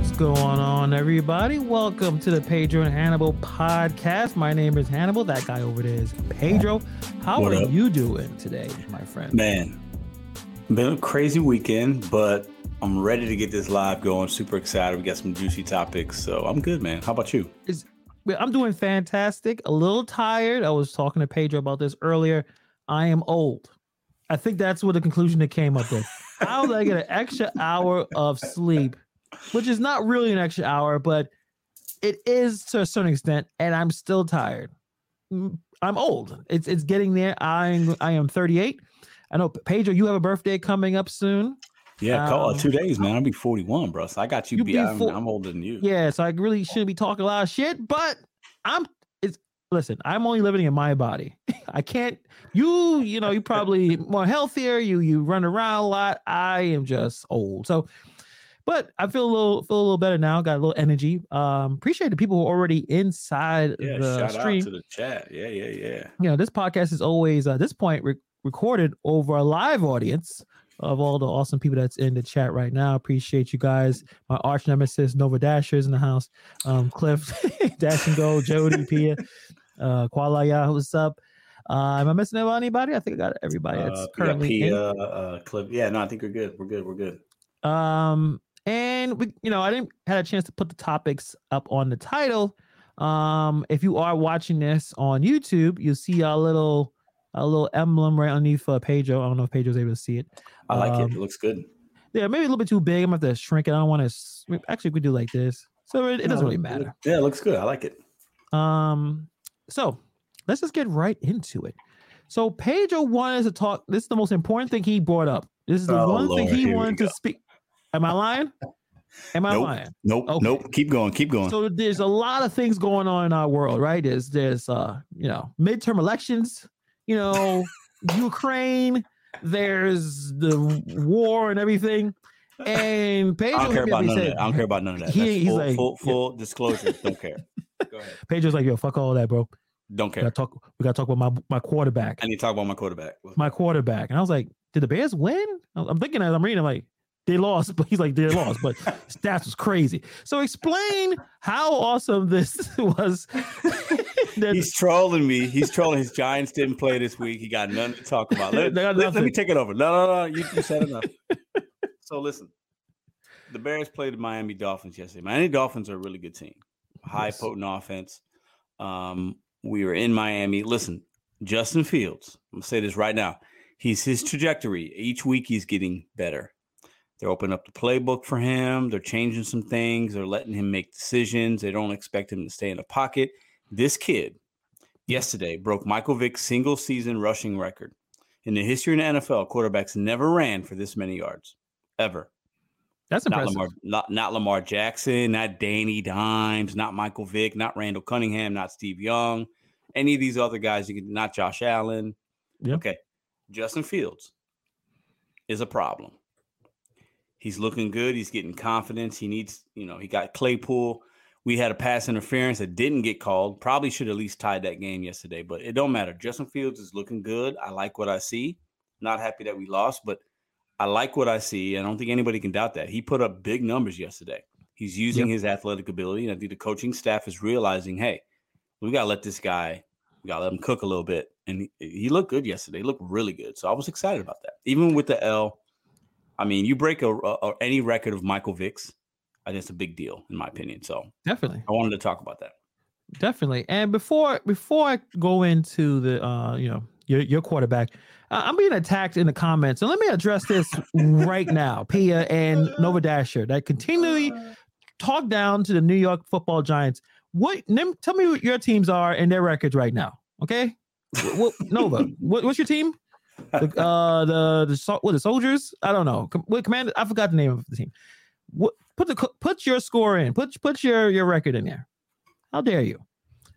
What's going on, everybody? Welcome to the Pedro and Hannibal podcast. My name is Hannibal. That guy over there is Pedro. How are you doing today, my friend? Man, been a crazy weekend, but I'm ready to get this live going. Super excited. We got some juicy topics, so I'm good, man. How about you? I'm doing fantastic. A little tired. I was talking to Pedro about this earlier. I am old. I think that's what the conclusion that came up with. How did I get an extra hour of sleep? Which is not really an extra hour, but it is to a certain extent, and I'm still tired. I'm old. It's getting there. I am 38. I know, Pedro, you have a birthday coming up soon. Yeah, call 2 days, man. I'll be 41, bro. So I got you. I'm older than you. Yeah, so I really shouldn't be talking a lot of shit, but listen, I'm only living in my body. I can't. You know, you're probably more healthier. You run around a lot. I am just old. So. But I feel a little better now. Got a little energy. Appreciate the people who are already inside the stream. Shout out to the chat. Yeah. You know, this podcast is always, at this point, recorded over a live audience of all the awesome people that's in the chat right now. Appreciate you guys. My arch nemesis, Nova Dasher, is in the house. Cliff, Dash and Go, Jody, Pia, Kualaya, what's up? Am I missing out anybody? I think I got everybody that's currently in. Cliff. Yeah, no, I think we're good. We're good. And we, I didn't had a chance to put the topics up on the title. If you are watching this on YouTube, you'll see a little emblem right underneath Pedro. I don't know if Pedro's able to see it. I like it. It looks good. Yeah, maybe a little bit too big. I'm gonna have to shrink it. I don't want to. Actually, we do like this, so it doesn't really matter. Yeah, it looks good. I like it. So let's just get right into it. So Pedro wanted to talk. This is the most important thing he brought up. This is the one thing he wanted to speak. Am I lying? Am I lying? Nope. Keep going. So there's a lot of things going on in our world, right? There's midterm elections, Ukraine, there's the war and everything. And Pedro, I don't care about none of that. He's full disclosure. Don't care. Go ahead. Pedro's like, yo, fuck all that, bro. Don't care. We gotta talk about my quarterback. I need to talk about my quarterback. And I was like, did the Bears win? I'm thinking as I'm reading, I'm like, they lost, but he's like, they lost, but stats was crazy. So explain how awesome this was. He's trolling me. He's trolling. His Giants didn't play this week. He got nothing to talk about. Let me take it over. No. You said enough. So listen, the Bears played the Miami Dolphins yesterday. Miami Dolphins are a really good team. High potent offense. We were in Miami. Listen, Justin Fields, I'm going to say this right now. His trajectory. Each week he's getting better. They're opening up the playbook for him. They're changing some things. They're letting him make decisions. They don't expect him to stay in the pocket. This kid yesterday broke Michael Vick's single-season rushing record. In the history of the NFL, quarterbacks never ran for this many yards, ever. That's impressive. Not Lamar Jackson, not Danny Dimes, not Michael Vick, not Randall Cunningham, not Steve Young, any of these other guys. Not Josh Allen. Yep. Okay, Justin Fields is a problem. He's looking good. He's getting confidence. He needs, he got Claypool. We had a pass interference that didn't get called. Probably should have at least tied that game yesterday, but it don't matter. Justin Fields is looking good. I like what I see. Not happy that we lost, but I like what I see. I don't think anybody can doubt that. He put up big numbers yesterday. He's using his athletic ability, and I think the coaching staff is realizing, hey, we got to let him cook a little bit. And he looked good yesterday. He looked really good. So I was excited about that. Even with the L, I mean, you break any record of Michael Vick's, I think it's a big deal, in my opinion. So definitely, I wanted to talk about that. Definitely. And before I go into the your quarterback, I'm being attacked in the comments, and let me address this right now. Pia and Nova Dasher that continually talk down to the New York Football Giants. Tell me what your teams are and their records right now, okay? Nova, what's your team? The Soldiers? I don't know. Commander? I forgot the name of the team. Put your score in. Put your record in there. How dare you?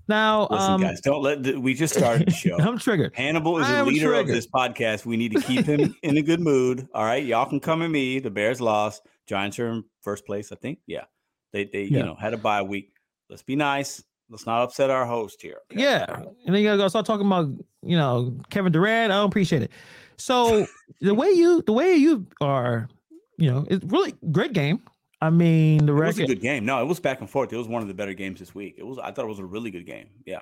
Now, listen, guys, we just started the show. I'm triggered. Hannibal is the leader of this podcast. We need to keep him in a good mood. All right, y'all can come at me. The Bears lost. Giants are in first place, I think. Yeah, they had a bye week. Let's be nice. Let's not upset our host here. Okay? Yeah. And then you got to go start talking about, Kevin Durant. I don't appreciate it. So the way you are, it's really great game. I mean, the record. It was a good game. No, it was back and forth. It was one of the better games this week. It was. I thought it was a really good game. Yeah.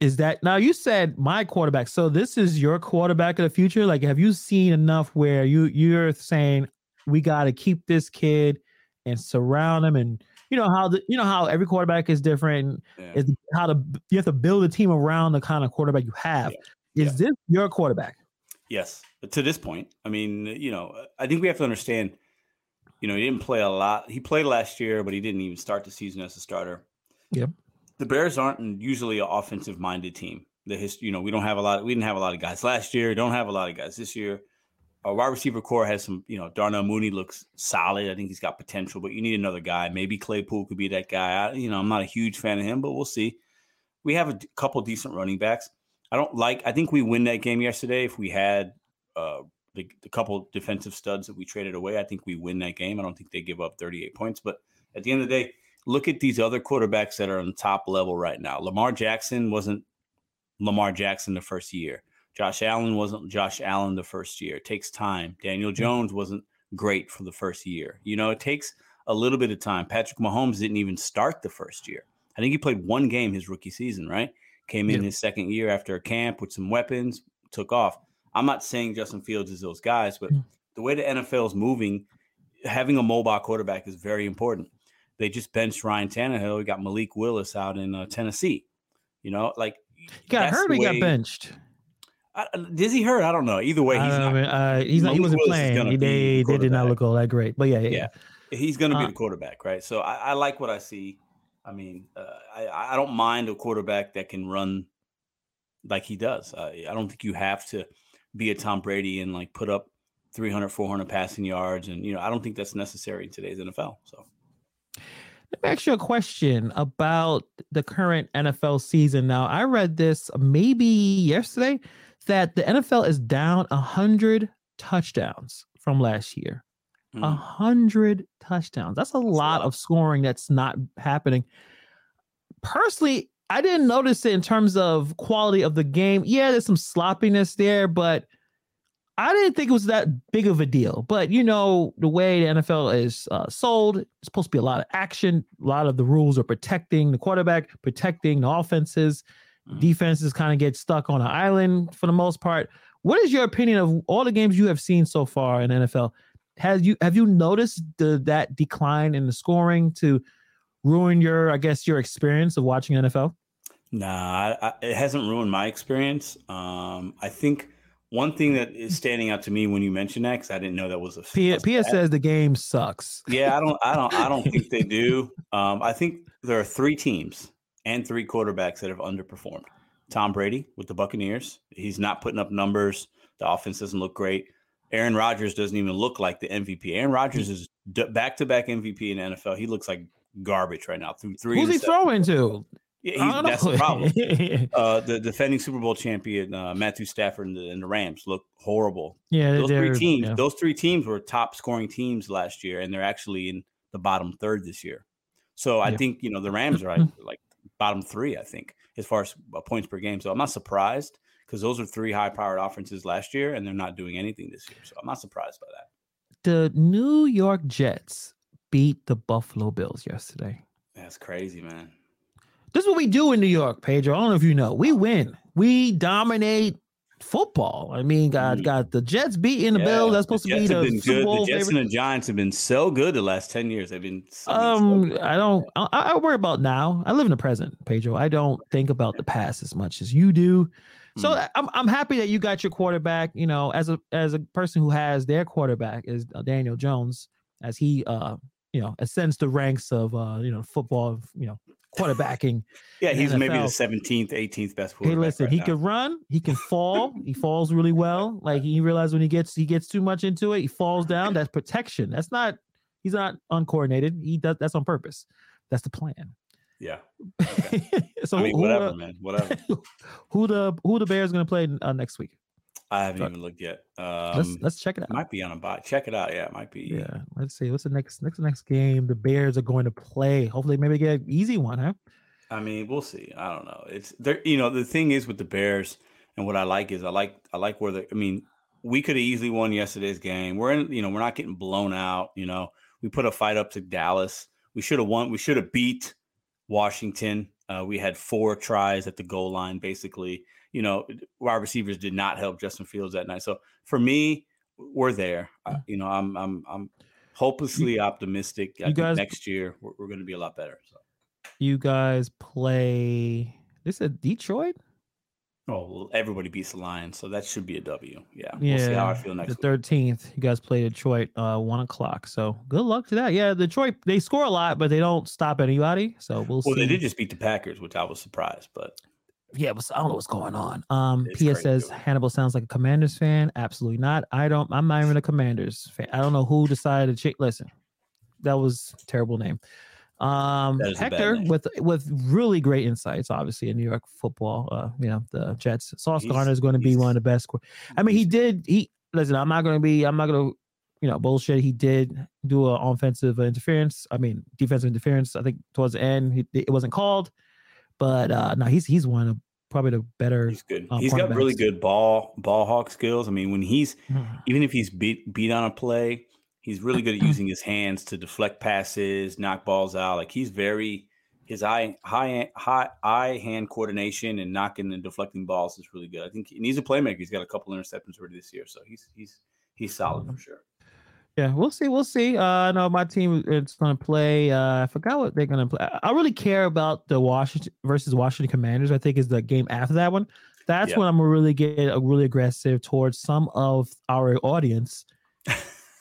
Is that now? You said my quarterback. So this is your quarterback of the future. Like, have you seen enough where you're saying we got to keep this kid and surround him, and you know how every quarterback is different. Yeah. Is how to you have to build a team around the kind of quarterback you have. Yeah. Is this your quarterback? Yes, to this point. I mean, I think we have to understand. He didn't play a lot. He played last year, but he didn't even start the season as a starter. Yep. The Bears aren't usually an offensive-minded team. We didn't have a lot of guys last year. Don't have a lot of guys this year. Our wide receiver core has some. Darnell Mooney looks solid. I think he's got potential, but you need another guy. Maybe Claypool could be that guy. I'm not a huge fan of him, but we'll see. We have a couple decent running backs. I think we win that game yesterday if we had. The couple defensive studs that we traded away, I think we win that game. I don't think they give up 38 points. But at the end of the day, look at these other quarterbacks that are on top level right now. Lamar Jackson wasn't Lamar Jackson the first year. Josh Allen wasn't Josh Allen the first year. It takes time. Daniel Jones wasn't great for the first year. It takes a little bit of time. Patrick Mahomes didn't even start the first year. I think he played one game his rookie season, right? Came in his second year after a camp with some weapons, took off. I'm not saying Justin Fields is those guys, but the way the NFL is moving, having a mobile quarterback is very important. They just benched Ryan Tannehill. We got Malik Willis out in Tennessee. He got benched. Is he hurt? I don't know. Either way, he wasn't playing. They did not look all that great. But yeah. He's going to be the quarterback, right? So I like what I see. I mean, I don't mind a quarterback that can run like he does. I don't think you have to be a Tom Brady and put up 300, 400 passing yards. And, I don't think that's necessary in today's NFL. So let me ask you a question about the current NFL season. Now, I read this maybe yesterday that the NFL is down 100 touchdowns from last year. 100 touchdowns. That's a lot of scoring that's not happening. Personally, I didn't notice it in terms of quality of the game. Yeah, there's some sloppiness there, but I didn't think it was that big of a deal. But, the way the NFL is sold, it's supposed to be a lot of action. A lot of the rules are protecting the quarterback, protecting the offenses. Defenses kind of get stuck on an island for the most part. What is your opinion of all the games you have seen so far in the NFL? Have you noticed that decline in the scoring to ruin your experience of watching NFL? Nah, it hasn't ruined my experience. I think one thing that is standing out to me when you mention that, because I didn't know that was a Pia says the game sucks. Yeah, I don't think they do. I think there are three teams and three quarterbacks that have underperformed. Tom Brady with the Buccaneers. He's not putting up numbers. The offense doesn't look great. Aaron Rodgers doesn't even look like the MVP. Aaron Rodgers is back-to-back MVP in the NFL. He looks like garbage right now. Through three. Who's he throwing to? Yeah, that's the problem. The defending Super Bowl champion Matthew Stafford and the Rams look horrible. Yeah, those three teams were top scoring teams last year, and they're actually in the bottom third this year. So I think the Rams are like bottom three. I think as far as points per game. So I'm not surprised because those are three high-powered offenses last year, and they're not doing anything this year. So I'm not surprised by that. The New York Jets beat the Buffalo Bills yesterday. That's crazy, man. This is what we do in New York, Pedro. I don't know if you know. We win. We dominate football. I mean, got the Jets beating the Bills. That's supposed to be the Super Bowl. The Jets favorite. And the Giants have been so good the last 10 years. They've been so good. I worry about now. I live in the present, Pedro. I don't think about the past as much as you do. So I'm happy that you got your quarterback. As a person who has their quarterback is Daniel Jones, as he ascends the ranks of football, quarterbacking. Yeah, he's maybe the 17th, 18th best quarterback. Hey, listen, he can run, he can fall, he falls really well. Like he realized when he gets too much into it, he falls down. That's protection. He's not uncoordinated. That's on purpose. That's the plan. Yeah. Okay. So whatever. Who the Bears gonna play next week? I haven't even looked yet. Let's check it out. Might be on a bye. Check it out. Yeah, it might be. Yeah. Let's see. What's the next game the Bears are going to play? Hopefully, maybe get an easy one, huh? I mean, we'll see. I don't know. It's there. The thing is with the Bears, and what I like is I like where we could have easily won yesterday's game. We're not getting blown out. We put a fight up to Dallas. We should have won. We should have beat Washington. We had 4 tries at the goal line, basically. You know, wide receivers did not help Justin Fields that night. So for me, we're there. I'm hopelessly optimistic. I think guys, next year we're going to be a lot better. So. You guys play. This is Detroit. Oh, well, everybody beats the Lions, so that should be a W. Yeah. We'll see how I feel next week. The 13th, you guys play Detroit 1 o'clock, so good luck to that. Yeah, Detroit, they score a lot, but they don't stop anybody, so we'll see. Well, they did just beat the Packers, which I was surprised, but... Yeah, but I don't know what's going on. Pia says, Hannibal sounds like a Commanders fan. Absolutely not. I'm not even a Commanders fan. I don't know who decided to... Listen, that was a terrible name. Hector with really great insights, obviously in New York football. The Jets. Sauce Gardner is going to be one of the best. I mean, listen. I'm not going to bullshit. He did do an defensive interference. I think towards the end, it wasn't called, but no, he's one of probably the better. He's good. He's got really good ball hawk skills. I mean, when he's even if he's beat on a play. He's really good at using his hands to deflect passes, knock balls out. Like he's his eye-hand coordination and knocking and deflecting balls is really good. I think he's a playmaker. He's got a couple interceptions already this year, so he's solid for sure. Yeah, we'll see. I know my team is going to play. I forgot what they're going to play. I really care about the Washington versus Washington Commanders. I think is the game after that one. That's when I'm gonna really get really aggressive towards some of our audience.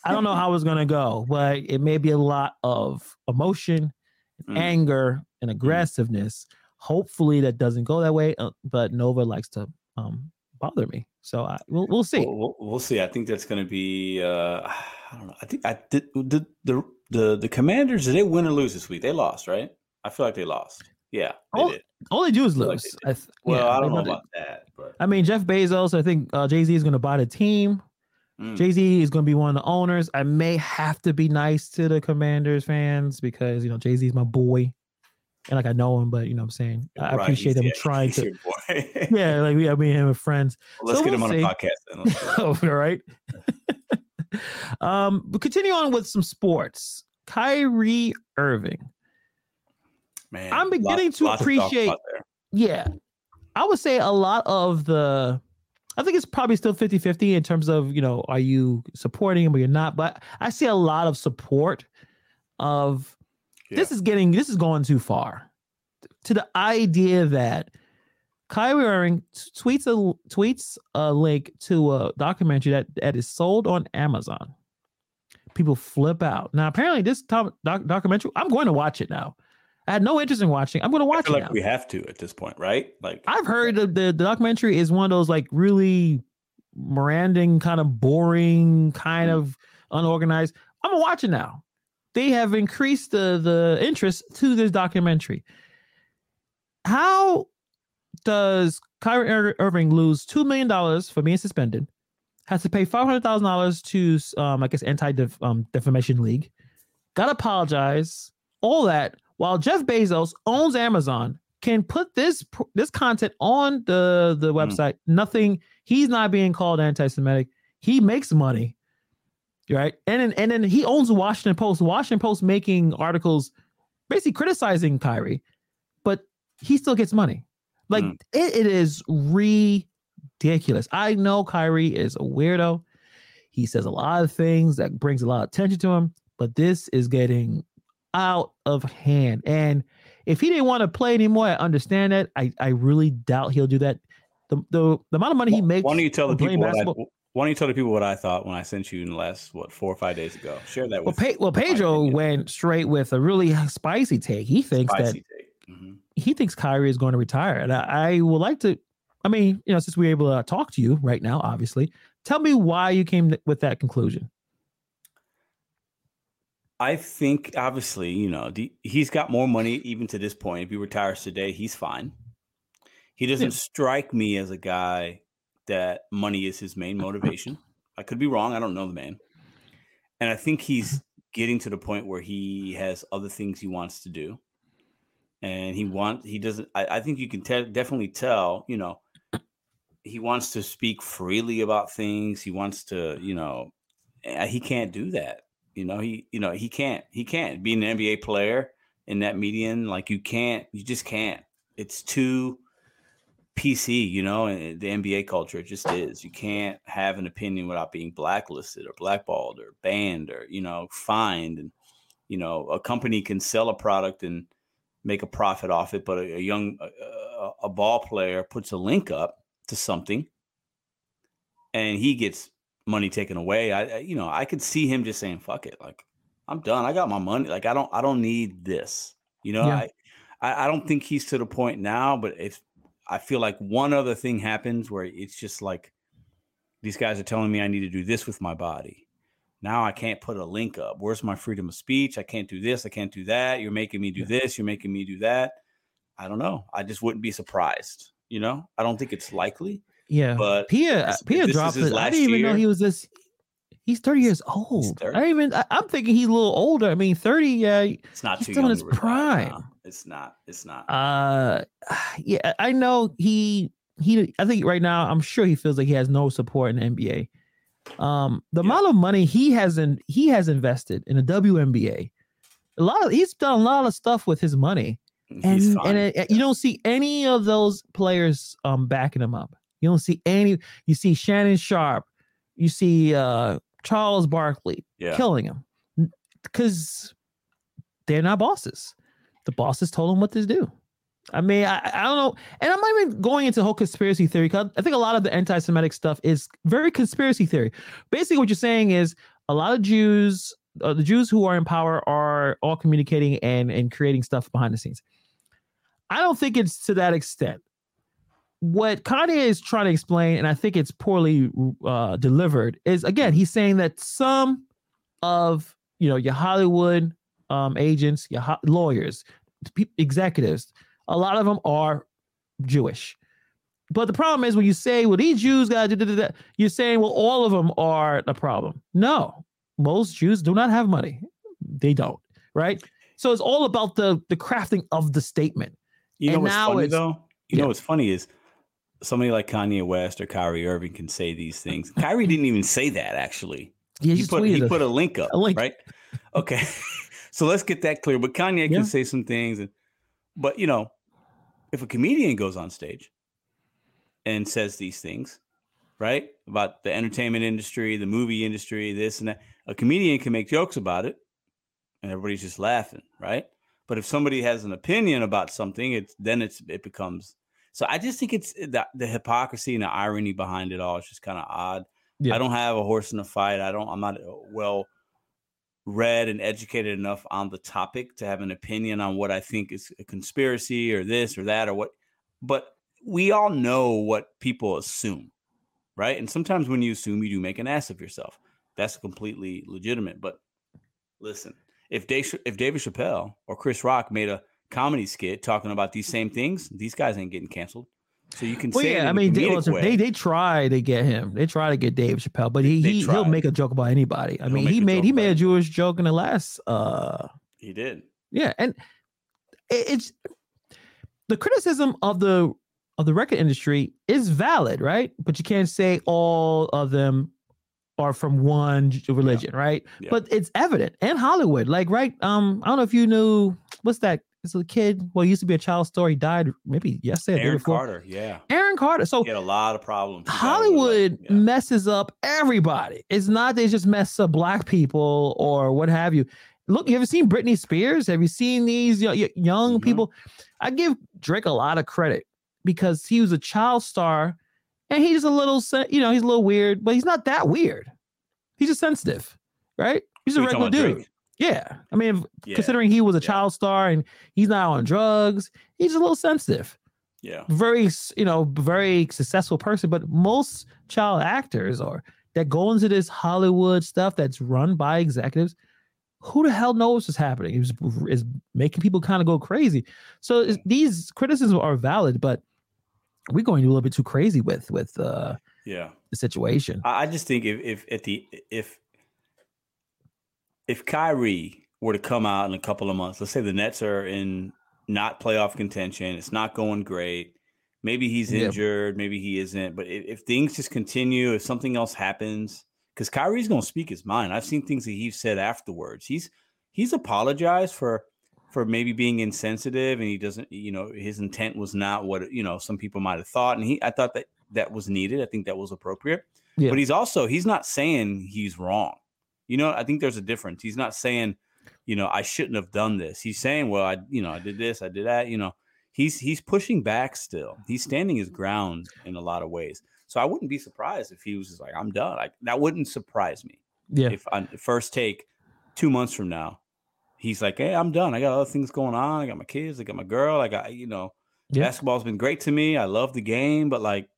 I don't know how it's going to go, but it may be a lot of emotion, anger, and aggressiveness. Hopefully that doesn't go that way, but Nova likes to bother me. So we'll see. We'll see. I think that's going to be I don't know. I think the Commanders, did they win or lose this week? They lost, right? I feel like they lost. Yeah. All they do is lose. I don't know about that. But. I mean, Jeff Bezos, I think Jay-Z is going to buy the team. Jay-Z is going to be one of the owners. I may have to be nice to the Commanders fans because, Jay-Z is my boy. And I know him, but you know what I'm saying? I appreciate him trying to. Yeah, like me and him are friends. Well, let's get him on a podcast then. All right. But continue on with some sports. Kyrie Irving. Man, I'm beginning to appreciate. Yeah. I would say a lot of the. I think it's probably still 50-50 in terms of, are you supporting him or you're not? But I see a lot of support of this is going too far to the idea that Kyrie Irving tweets a link to a documentary that is sold on Amazon. People flip out. Now, apparently this documentary, I'm going to watch it now. I had no interest in watching. I'm going to watch it. I feel like we have to at this point, right? Like I've heard the documentary is one of those like really Miranding kind of boring, kind of unorganized. I'm going to watch it now. They have increased the interest to this documentary. How does Kyrie Irving lose $2 million for being suspended? Has to pay $500,000 to, Anti-Defamation League. Got to apologize. All that. While Jeff Bezos owns Amazon, can put this content on the website. Nothing. He's not being called anti-Semitic. He makes money, right? And then he owns the Washington Post. Washington Post making articles, basically criticizing Kyrie, but he still gets money. Like it is ridiculous. I know Kyrie is a weirdo. He says a lot of things that brings a lot of attention to him, but this is getting out of hand, and if he didn't want to play anymore, I understand that. I really doubt he'll do that. The amount of money he makes. Why don't you tell the people what I thought when I sent you in the last 4 or 5 days ago? Share that with. Well, Pedro went straight with a really spicy take. He thinks Kyrie is going to retire, and I would like to. I mean, since we're able to talk to you right now, obviously, tell me why you came with that conclusion. I think, obviously, he's got more money even to this point. If he retires today, he's fine. He doesn't strike me as a guy that money is his main motivation. I could be wrong. I don't know the man. And I think he's getting to the point where he has other things he wants to do. And he doesn't. I think you can definitely tell, he wants to speak freely about things. He wants to, he can't do that. You know, he can't be an NBA player in that median. Like you just can't. It's too PC, you know, and the NBA culture, it just is. You can't have an opinion without being blacklisted or blackballed or banned or, you know, fined. And, you know, a company can sell a product and make a profit off it, but a young ball player puts a link up to something and he gets money taken away. I could see him just saying, fuck it. Like, I'm done. I got my money. Like, I don't need this. You know, yeah. I don't think he's to the point now, but if I feel like one other thing happens where it's just like, these guys are telling me I need to do this with my body. Now I can't put a link up. Where's my freedom of speech? I can't do this. I can't do that. You're making me do this. You're making me do that. I don't know. I just wouldn't be surprised. You know, I don't think it's likely. Yeah. But Pia dropped it. I didn't even know he was this. He's 30 years old. I'm thinking he's a little older. I mean, 30. Yeah. It's not too young. In his prime. No, it's not. Yeah, I know he, I think right now, I'm sure he feels like he has no support in the NBA. Amount of money he has invested in the WNBA, he's done a lot of stuff with his money, and you don't see any of those players backing him up. You don't see any. You see Shannon Sharp, you see Charles Barkley killing him because they're not bosses. The bosses told him what to do. I mean, I don't know. And I'm not even going into the whole conspiracy theory, because I think a lot of the anti-Semitic stuff is very conspiracy theory. Basically, what you're saying is a lot of Jews, the Jews who are in power are all communicating and creating stuff behind the scenes. I don't think it's to that extent. What Kanye is trying to explain, and I think it's poorly delivered, is, again, he's saying that some of, you know, your Hollywood agents, your lawyers, executives, a lot of them are Jewish. But the problem is when you say, well, these Jews got to do that, you're saying, well, all of them are the problem. No, most Jews do not have money. They don't, right? So it's all about the crafting of the statement. You know what's funny, though? You know what's funny is somebody like Kanye West or Kyrie Irving can say these things. Kyrie didn't even say that, actually. He put a link up, right? Okay. So let's get that clear. But Kanye can say some things. But, you know, if a comedian goes on stage and says these things, right, about the entertainment industry, the movie industry, this and that, a comedian can make jokes about it and everybody's just laughing, right? But if somebody has an opinion about something, it becomes. So I just think it's the hypocrisy and the irony behind it all is just kind of odd. Yeah. I don't have a horse in a fight. I'm not well read and educated enough on the topic to have an opinion on what I think is a conspiracy or this or that or what, but we all know what people assume, right? And sometimes when you assume, you do make an ass of yourself. That's completely legitimate. But listen, if David Chappelle or Chris Rock made a comedy skit talking about these same things, these guys ain't getting canceled. So you can say, I mean, they try to get him. They try to get Dave Chappelle, but he'll make a joke about anybody. I mean, he made a Jewish joke in the last. He did. Yeah, and it's the criticism of the record industry is valid, right? But you can't say all of them are from one religion, right? Yeah. But it's evident in Hollywood, like right. I don't know if you knew what's that. It's a kid. Well, he used to be a child star. He died maybe yesterday. Aaron Carter. Yeah. Aaron Carter. So he had a lot of problems. Hollywood messes up everybody. It's not they just mess up black people or what have you. Look, you ever seen Britney Spears? Have you seen these young people? I give Drake a lot of credit because he was a child star and he's a little, he's a little weird, but he's not that weird. He's just sensitive, right? He's a regular dude. Drake? Yeah. I mean, considering he was a child star and he's not on drugs, he's a little sensitive. Yeah. Very successful person. But most child actors that go into this Hollywood stuff that's run by executives, who the hell knows what's happening? It's making people kind of go crazy. So these criticisms are valid, but we're going a little bit too crazy with the situation. I just think if Kyrie were to come out in a couple of months, let's say the Nets are in not playoff contention, it's not going great. Maybe he's injured, maybe he isn't. But if things just continue, if something else happens, because Kyrie's going to speak his mind. I've seen things that he's said afterwards. He's apologized for maybe being insensitive, and he doesn't, you know, his intent was not what, you know, some people might have thought. And I thought that was needed. I think that was appropriate. Yeah. But he's not saying he's wrong. You know, I think there's a difference. He's not saying, you know, I shouldn't have done this. He's saying, well, I did this, I did that, you know. He's pushing back still. He's standing his ground in a lot of ways. So I wouldn't be surprised if he was just like, I'm done. That wouldn't surprise me. Yeah. If on first take 2 months from now, he's like, hey, I'm done. I got other things going on. I got my kids. I got my girl. I got, you know, basketball's been great to me. I love the game, but like,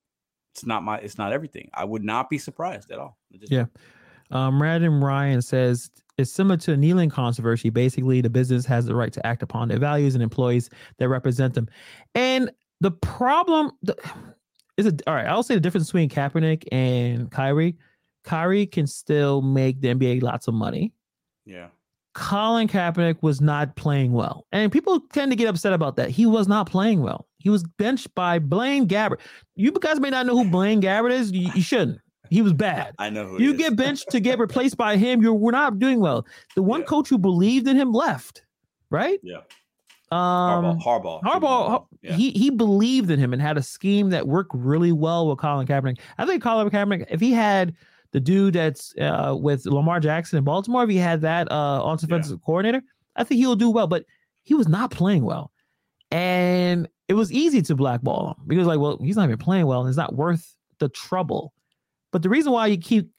it's not everything. I would not be surprised at all. Yeah. Radham Ryan says, it's similar to a kneeling controversy. Basically, the business has the right to act upon their values and employees that represent them. And the problem is, all right, I'll say the difference between Kaepernick and Kyrie. Kyrie can still make the NBA lots of money. Yeah. Colin Kaepernick was not playing well. And people tend to get upset about that. He was not playing well. He was benched by Blaine Gabbert. You guys may not know who Blaine Gabbert is. You shouldn't. He was bad. I know who you get benched to get replaced by him. We're not doing well. The one coach who believed in him left, right? Yeah. Harbaugh. Yeah. He believed in him and had a scheme that worked really well with Colin Kaepernick. I think Colin Kaepernick, if he had the dude that's with Lamar Jackson in Baltimore, if he had that offensive coordinator, I think he'll do well. But he was not playing well, and it was easy to blackball him because, like, well, he's not even playing well, and it's not worth the trouble. But the reason why you keep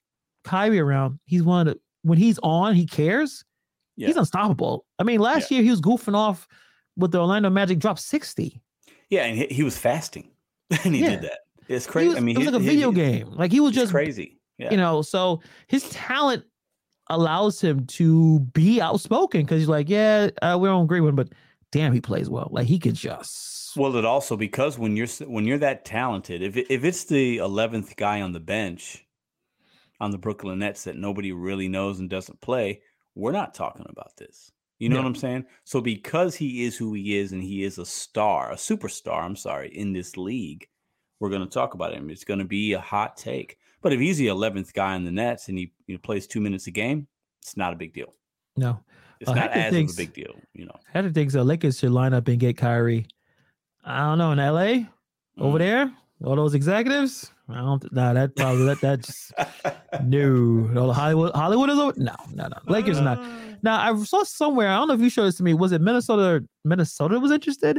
Kyrie around, he's one of the, when he's on, he cares. Yeah. He's unstoppable. I mean, last year he was goofing off with the Orlando Magic, dropped 60. Yeah, and he was fasting, and he did that. It's crazy. I mean, it was like a video game. Like he was just crazy. Yeah. You know, so his talent allows him to be outspoken because he's like, we don't agree with him, but damn, he plays well. Like he could just. Well, it also because when you're that talented, if it's the 11th guy on the bench on the Brooklyn Nets that nobody really knows and doesn't play, we're not talking about this. You know what I'm saying? So because he is who he is and he is a superstar, in this league, we're going to talk about him. It's going to be a hot take. But if he's the 11th guy on the Nets and he plays 2 minutes a game, it's not a big deal. No. It's not as of a big deal, you know. Heather thinks the Lakers should line up and get Kyrie. I don't know, in LA, over there, all those executives. I don't. Nah, that probably that just no. Hollywood is over. No. Lakers are not. Now I saw somewhere. I don't know if you showed this to me. Was it Minnesota? Minnesota was interested.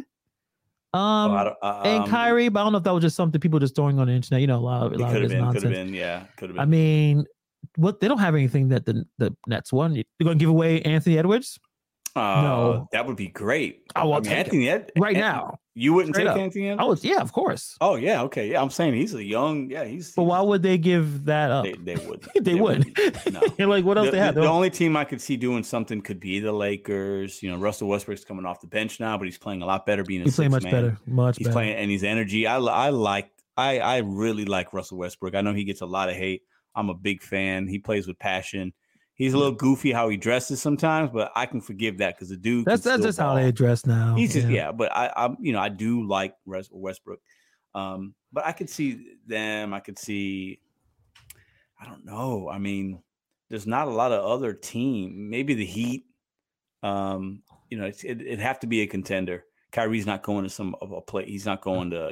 And Kyrie, but I don't know if that was just something people just throwing on the internet. You know, a lot of this nonsense. Could have been. I mean, what they don't have anything that the Nets won. You're going to give away Anthony Edwards? No, that would be great. I will take Anthony right now. You wouldn't take Anthony Edwards? I would, yeah, of course. Oh, yeah, okay. Yeah, I'm saying he's a young, But why would they give that up? They would. They would. No. You're like, what else they have? The only team I could see doing something could be the Lakers. You know, Russell Westbrook's coming off the bench now, but he's playing a lot better being a six-man. He's playing much better. He's playing, and his energy. I really like Russell Westbrook. I know he gets a lot of hate. I'm a big fan. He plays with passion. He's a little goofy how he dresses sometimes, but I can forgive that because the dude. That's just how they dress now. He's just but I do like Westbrook, but I could see them. I could see. I don't know. I mean, there's not a lot of other team. Maybe the Heat. You know, it'd have to be a contender. Kyrie's not going to some of a play. He's not going to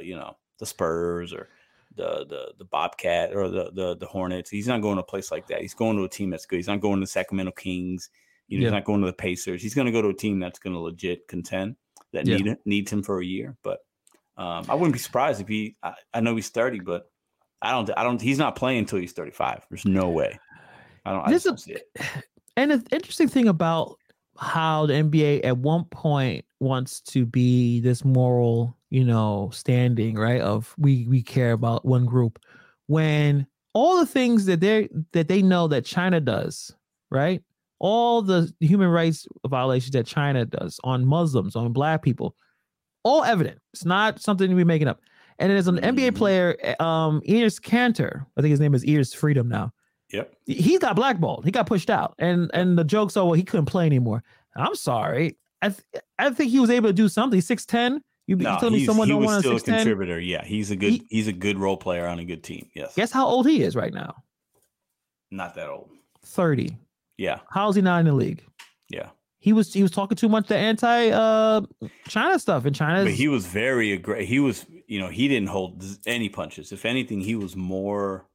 the Spurs or. The Bobcat or the Hornets. He's not going to a place like that. He's going to a team that's good. He's not going to the Sacramento Kings. He's not going to the Pacers. He's going to go to a team that's going to legit contend that needs him for a year. But I wouldn't be surprised if he. I know he's 30, but I don't. He's not playing until he's 35. There's no way. I don't see it. And the interesting thing about how the NBA at one point wants to be this moral. Standing, right? Of we care about one group when all the things that they know that China does, right? All the human rights violations that China does on Muslims, on black people, all evident. It's not something to be making up. And there's an NBA player, Enes Kanter, I think his name is Enes Freedom now. Yep. He got blackballed. He got pushed out. And the joke's all, well, he couldn't play anymore. I'm sorry. I think he was able to do something. 6'10". You tell me someone don't want to. He was still a contributor. Yeah, he's a good role player on a good team. Yes. Guess how old he is right now? not that old. 30. Yeah. How's he not in the league? Yeah. He was talking too much the anti-China stuff, and China. But he was very aggressive. He was, he didn't hold any punches. If anything, he was more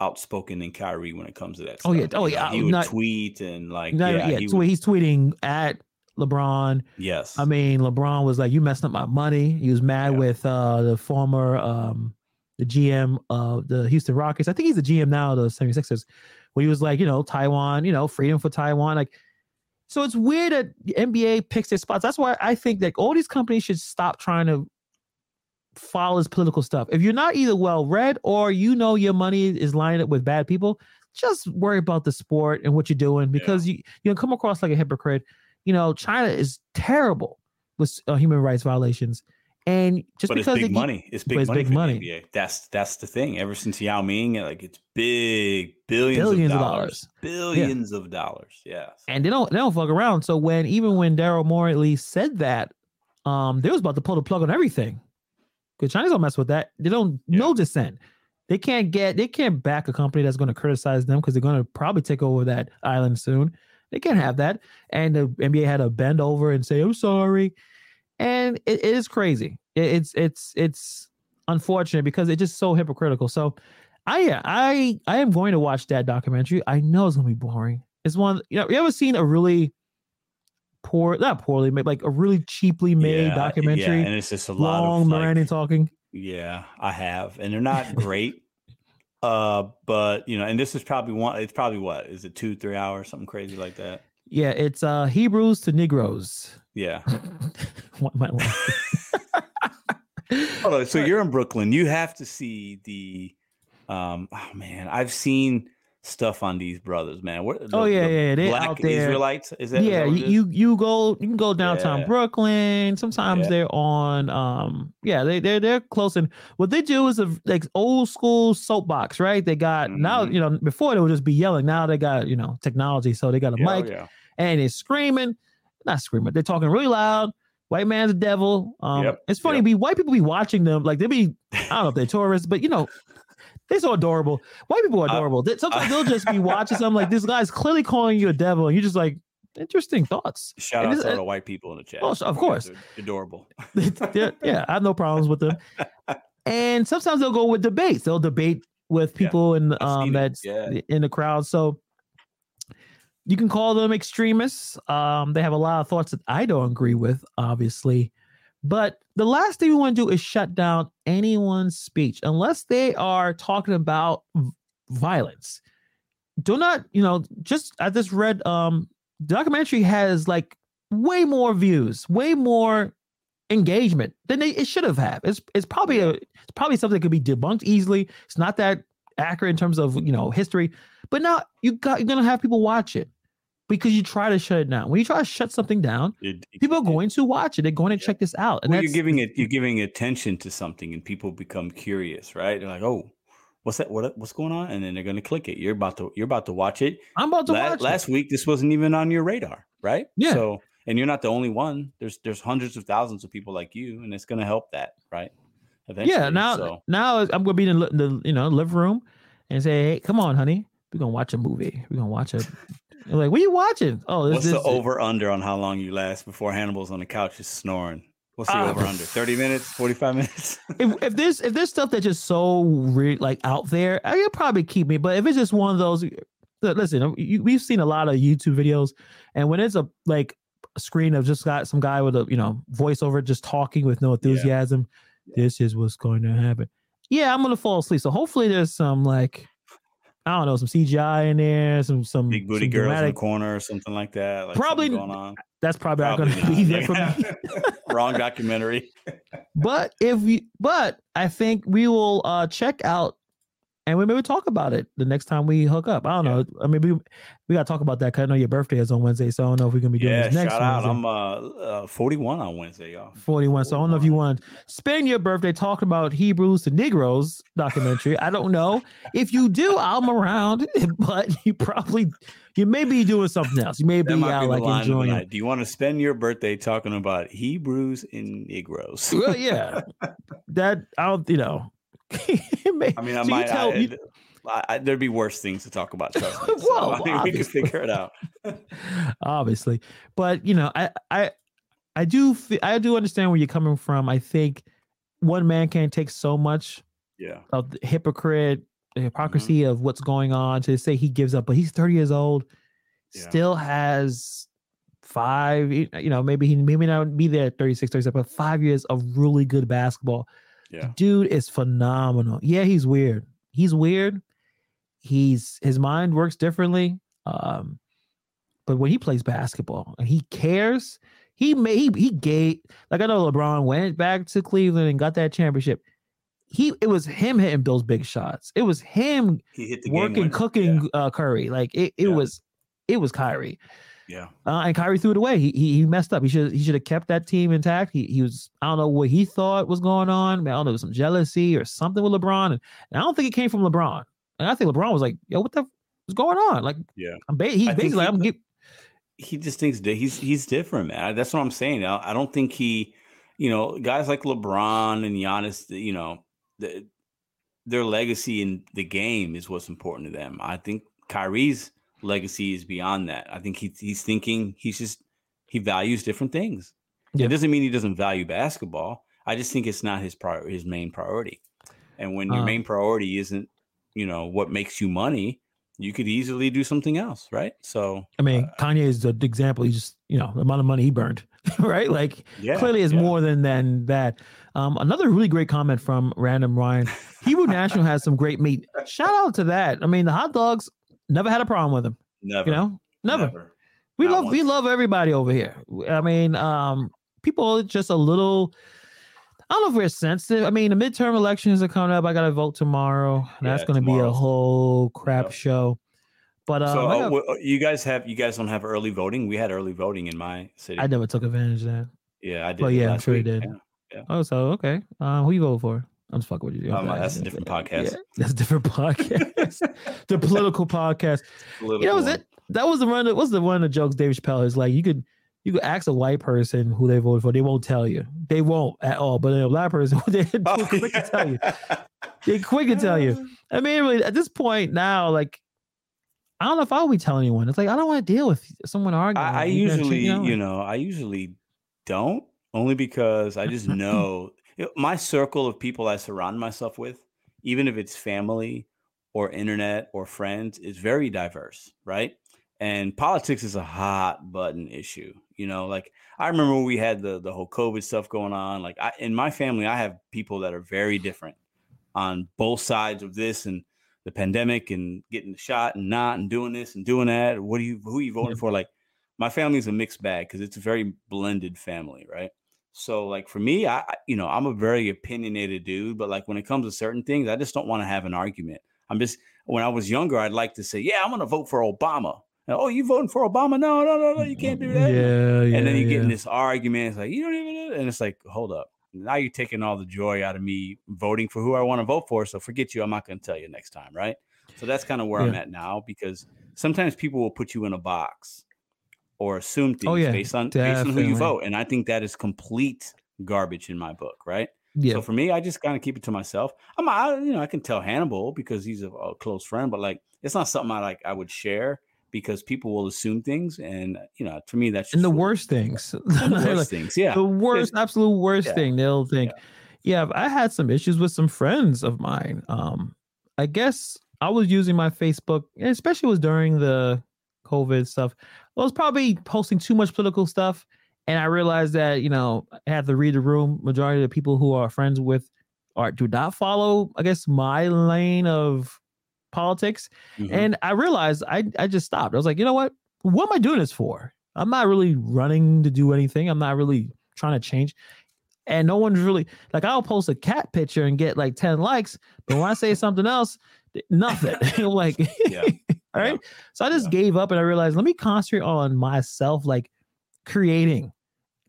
outspoken than Kyrie when it comes to that stuff. Oh yeah. He would tweet and he's tweeting at LeBron. Yes. I mean, LeBron was like, "You messed up my money." He was mad with the former the GM of the Houston Rockets. I think he's the GM now of the 76ers. Where he was like, Taiwan, freedom for Taiwan, like. So it's weird that the NBA picks their spots. That's why I think that all these companies should stop trying to follow this political stuff. If you're not either well-read or your money is lined up with bad people, just worry about the sport and what you're doing, because you'll come across like a hypocrite. China is terrible with human rights violations. And it's big money. That's the thing. Ever since Yao Ming, it's big billions of dollars. Yeah. And they don't fuck around. So even when Daryl Morey at least said that, they was about to pull the plug on everything. Because Chinese don't mess with that. They don't no dissent. They can't back a company that's going to criticize them, because they're going to probably take over that island soon. They can't have that. And the NBA had to bend over and say, "I'm sorry." And it is crazy. It's unfortunate because it's just so hypocritical. So I am going to watch that documentary. I know it's gonna be boring. It's one, you ever seen a really cheaply made documentary? Yeah, and it's just a lot of long talking. Yeah, I have, and they're not great. But and this is probably one. It's probably what is it 2-3 hours, something crazy like that. Yeah, it's Hebrews to Negroes. Yeah. Hold on, so you're in Brooklyn. You have to see the I've seen stuff on these brothers, man. They're Black out there. Israelites. Is that you can go downtown Brooklyn. Sometimes they're on they're close, and what they do is like old school soapbox, right? They got now, before they would just be yelling. Now they got, technology, so they got a mic and they're screaming. Not screaming, they're talking really loud. White man's the devil. It's funny. White people be watching them, like they be. I don't know if they're tourists, but they're so adorable. White people are adorable. Sometimes they'll just be watching something like, this guy's clearly calling you a devil, and you're just like, interesting thoughts. Shout out to all the white people in the chat. Oh, of course, they're adorable. I have no problems with them. And sometimes they'll go with debates. They'll debate with people in the crowd. So. You can call them extremists. They have a lot of thoughts that I don't agree with, obviously. But the last thing we want to do is shut down anyone's speech unless they are talking about violence. Do not, I just read the documentary has way more views, way more engagement than it should have had. It's probably something that could be debunked easily. It's not that accurate in terms of history. But now you're going to have people watch it because you try to shut it down. When you try to shut something down, people are going to watch it. They're going to check this out. And you're giving attention to something, and people become curious, right? They're like, "Oh, what's that? What's going on?" And then they're going to click it. You're about to watch it. I'm about to watch it. Last week, this wasn't even on your radar, right? Yeah. So, and you're not the only one. There's hundreds of thousands of people like you, and it's going to help that, right? Eventually, yeah. Now I'm going to be in the living room and say, "Hey, come on, honey. We're going to watch a movie. We're going to watch it." Like, what are you watching? Oh, what's the over-under on how long you last before Hannibal's on the couch is snoring? What's the over-under? 30 minutes? 45 minutes? if there's stuff that's just so out there, it'll probably keep me. But if it's just one of those, listen, we've seen a lot of YouTube videos. And when it's a screen of just got some guy with a, voiceover just talking with no enthusiasm, this is what's going to happen. Yeah, I'm going to fall asleep. So hopefully there's some I don't know, some CGI in there, some big booty girls dramatic in the corner or something like that. Probably going on. That's probably not going to be there for me. Wrong documentary. But I think we will check out, and we maybe talk about it the next time we hook up. I don't know. I mean, we got to talk about that because I know your birthday is on Wednesday, so I don't know if we're going to be doing this next Wednesday. Shout out. I'm 41 on Wednesday, y'all. 41. So I don't know if you want to spend your birthday talking about Hebrews to Negroes documentary. I don't know. If you do, I'm around, but you may be doing something else. You may be out enjoying it. Do you want to spend your birthday talking about Hebrews and Negroes? Well, yeah. That I don't. I mean, I so might. You tell, I, you, There'd be worse things to talk about. Trust me. So, well, I mean, we can figure it out. Obviously, but you know, I do understand where you're coming from. I think one man can't take so much. Yeah. Of the hypocrisy mm-hmm. of what's going on to say he gives up, but he's 30 years old, still has 5. You know, maybe he may not be there at 36, 37, but 5 years of really good basketball. Yeah. Dude is phenomenal. Yeah, he's weird. His mind works differently. But when he plays basketball and he cares, I know LeBron went back to Cleveland and got that championship. It was him hitting those big shots. It was him cooking Curry. Like it was Kyrie. Yeah. And Kyrie threw it away. He messed up. He should have kept that team intact. He was, I don't know what he thought was going on. I don't know, it was some jealousy or something with LeBron. And I don't think it came from LeBron. And I think LeBron was like, yo, what the f is going on? Like, yeah. He just thinks he's different, man. That's what I'm saying. I don't think guys like LeBron and Giannis, you know, their legacy in the game is what's important to them. I think Kyrie's legacy is beyond that. I think he values different things. Yeah. It doesn't mean he doesn't value basketball. I just think it's not his main priority. And when your main priority isn't, you know, what makes you money, you could easily do something else, right? So I mean, Kanye is the example. He just, you know, the amount of money he burned, right? Like clearly it's more than that. Another really great comment from Random Ryan. Hebrew National has some great meat. Shout out to that. I mean, the hot dogs. Never had a problem with him. Never. You know? Never. We love everybody over here. I mean, people are just a little, I don't know if we're sensitive. I mean, the midterm elections are coming up. I got to vote tomorrow. And that's going to be a whole crap show. But you guys don't have early voting? We had early voting in my city. I never took advantage of that. Yeah, I did. But yeah, I'm sure you did. Yeah. Oh, so okay. Who you vote for? I'm just fucking with you. That's a different podcast. Yeah, that's a different podcast. The political podcast. Political. You know, was the one of the jokes Dave Chappelle is like, you could ask a white person who they voted for. They won't tell you. They won't at all. But a black person, they're quick to tell you. They're quick to tell you. I mean, really, at this point now, like, I don't know if I'll be telling anyone. It's like, I don't want to deal with someone arguing. I usually don't, only because I just know... My circle of people I surround myself with, even if it's family or internet or friends, is very diverse, right? And politics is a hot button issue. You know, like I remember when we had the whole COVID stuff going on. Like in my family, I have people that are very different on both sides of this and the pandemic and getting the shot and not and doing this and doing that. Who are you voting for? Like my family is a mixed bag because it's a very blended family, right? So like for me, I'm a very opinionated dude, but like when it comes to certain things, I just don't want to have an argument. When I was younger, I'd like to say, yeah, I'm going to vote for Obama. And, oh, you voting for Obama? No, you can't do that. Yeah, and then you get in this argument. It's like, you don't even know. And it's like, hold up. Now you're taking all the joy out of me voting for who I want to vote for. So forget you. I'm not going to tell you next time. Right. So that's kind of where I'm at now, because sometimes people will put you in a box or assume things based on who you vote. And I think that is complete garbage in my book, right? Yeah. So for me, I just kind of keep it to myself. I can tell Hannibal because he's a close friend, but like it's not something I would share because people will assume things. And, you know, to me, that's just... The worst, absolute worst thing they'll think. Yeah. I had some issues with some friends of mine. I guess I was using my Facebook, especially was during the COVID stuff. Well, I was probably posting too much political stuff, and I realized that, you know, I had to read the room. Majority of the people who are friends with do not follow, I guess, my lane of politics. Mm-hmm. And I realized I just stopped. I was like, you know what? What am I doing this for? I'm not really running to do anything. I'm not really trying to change. And no one's really like, I'll post a cat picture and get like 10 likes, but when I say something else, nothing. Like, yeah. All right. Yeah. So I just gave up and I realized, let me concentrate on myself, like creating,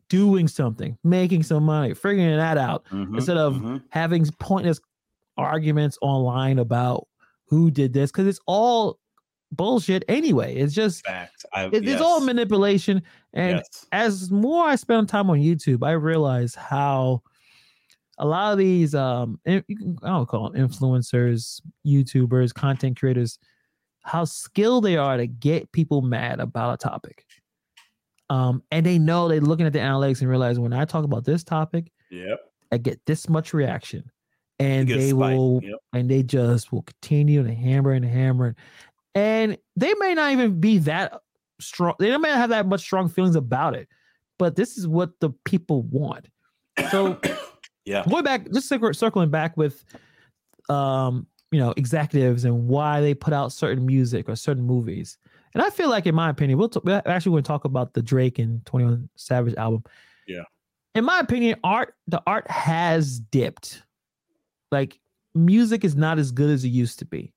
doing something, making some money, figuring that out instead of having pointless arguments online about who did this. Cause it's all bullshit anyway. It's just, it's all manipulation. And as more I spend time on YouTube, I realize how a lot of these, I don't call them influencers, YouTubers, content creators, how skilled they are to get people mad about a topic. And they know they're looking at the analytics and realize when I talk about this topic, I get this much reaction, and they will, and they just will continue to hammer and hammer. And they may not even be that strong. They may not have that much strong feelings about it, but this is what the people want. So going back, just circling back with, you know, executives and why they put out certain music or certain movies. And I feel like, in my opinion, we're actually going to talk about the Drake and 21 Savage album. Yeah. In my opinion, the art has dipped. Like, music is not as good as it used to be.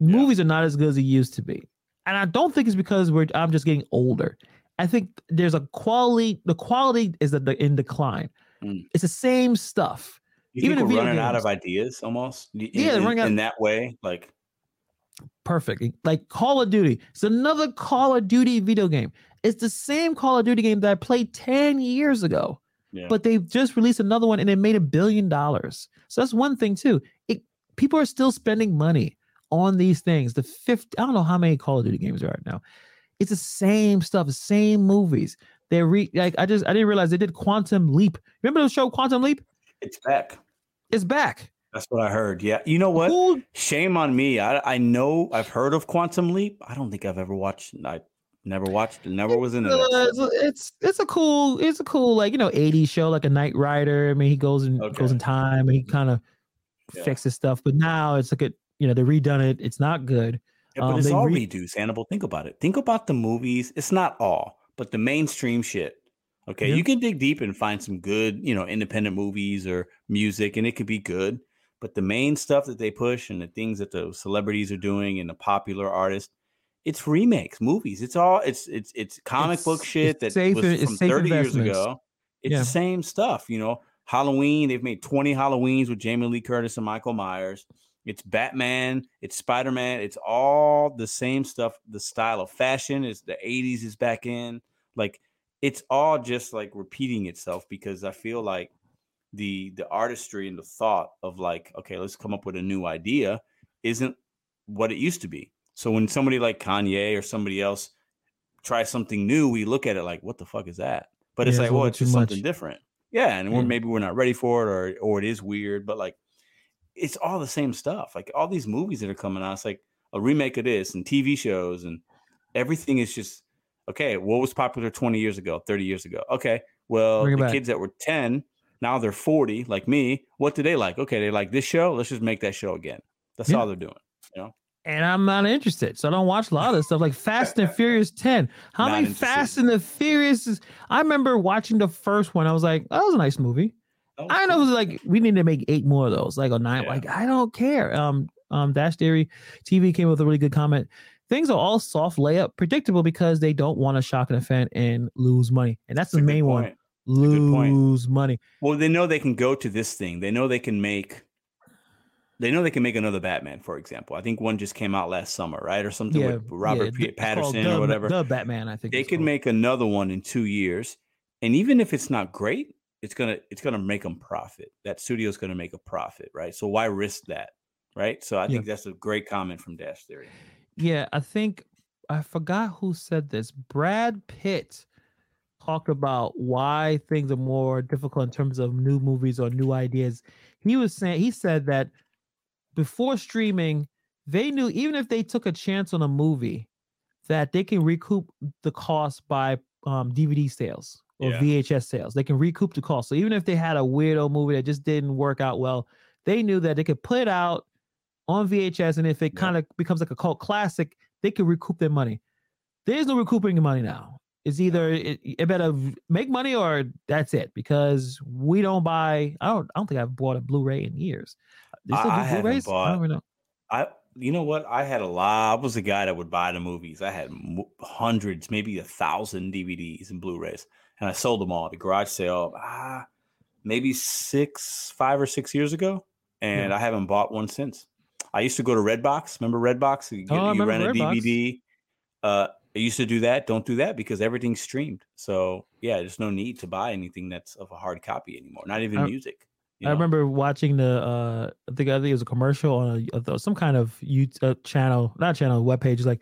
Movies are not as good as it used to be. And I don't think it's because I'm just getting older. I think there's a quality. The quality is in decline. It's the same stuff. You think we're running out of ideas almost? They're running out in that way. Like, perfect. Like Call of Duty. It's another Call of Duty video game. It's the same Call of Duty game that I played 10 years ago. Yeah. But they've just released another one and it made $1 billion. So that's one thing too. People are still spending money on these things. I don't know how many Call of Duty games there are now. It's the same stuff, the same movies. They I didn't realize they did Quantum Leap. Remember the show Quantum Leap? It's back. It's back. That's what I heard. Yeah. You know what? Ooh. Shame on me. I know I've heard of Quantum Leap. I don't think I've ever watched it. I never watched it. Never was in it. It's a cool like, you know, 80s show, like a Knight Rider. I mean, he goes in time and he kind of fixes stuff. But now it's like they redone it. It's not good. Yeah, but it's all redos, Hannibal. Think about it. Think about the movies. It's not all, but the mainstream shit. Okay. Yeah. You can dig deep and find some good, independent movies or music, and it could be good. But the main stuff that they push and the things that the celebrities are doing and the popular artists, it's remakes, movies. It's all it's comic book shit that was from 30 years ago. It's the same stuff, Halloween. They've made 20 Halloweens with Jamie Lee Curtis and Michael Myers. It's Batman. It's Spider-Man. It's all the same stuff. The style of fashion is the 80s is back in. Like, it's all just like repeating itself, because I feel like the artistry and the thought of like, okay, let's come up with a new idea isn't what it used to be. So when somebody like Kanye or somebody else tries something new, we look at it like, what the fuck is that? But it's like, well, it's just something different. Yeah. And maybe we're not ready for it or it is weird, but like, it's all the same stuff. Like all these movies that are coming out, it's like a remake of this and TV shows and everything is just, okay, what was popular 20 years ago, 30 years ago? Okay. Well, the kids that were 10, now they're 40, like me. What do they like? Okay, they like this show. Let's just make that show again. That's all they're doing. And I'm not interested. So I don't watch a lot of this stuff like Fast and Furious 10. How many Fast and the Furious? I remember watching the first one. I was like, oh, that was a nice movie. I know it was like, we need to make 8 more of those, like a 9. Yeah. Like, I don't care. Dash Theory TV came with a really good comment. Things are all soft layup, predictable, because they don't want to shock and offend and lose money. And that's the main one. Lose money. Well, they know they can go to this thing. They know they can make. They know they can make another Batman, for example. I think one just came out last summer, right, or something with Robert Patterson or whatever. The Batman, I think they could make another one in 2 years, and even if it's not great, it's gonna make them profit. That studio's gonna make a profit, right? So why risk that, right? So I think that's a great comment from Dash Theory. Yeah, I think I forgot who said this. Brad Pitt talked about why things are more difficult in terms of new movies or new ideas. He said that before streaming, they knew even if they took a chance on a movie, that they can recoup the cost by DVD sales or VHS sales. They can recoup the cost. So even if they had a weirdo movie that just didn't work out well, they knew that they could put it out on VHS, and if it kind of becomes like a cult classic, they could recoup their money. There's no recouping money now. It's either it better make money or that's it, because we don't buy. I don't think I've bought a Blu-ray in years. I haven't bought. You know what? I had a lot. I was the guy that would buy the movies. I had hundreds, maybe 1,000 DVDs and Blu-rays, and I sold them all at the garage sale. Maybe 5 or 6 years ago, and I haven't bought one since. I used to go to Redbox. Remember Redbox? You ran a DVD. I used to do that. Don't do that, because everything's streamed. So, yeah, there's no need to buy anything that's of a hard copy anymore, not even music. I remember watching the I think it was a commercial on some kind of YouTube channel, not channel, webpage. It's like,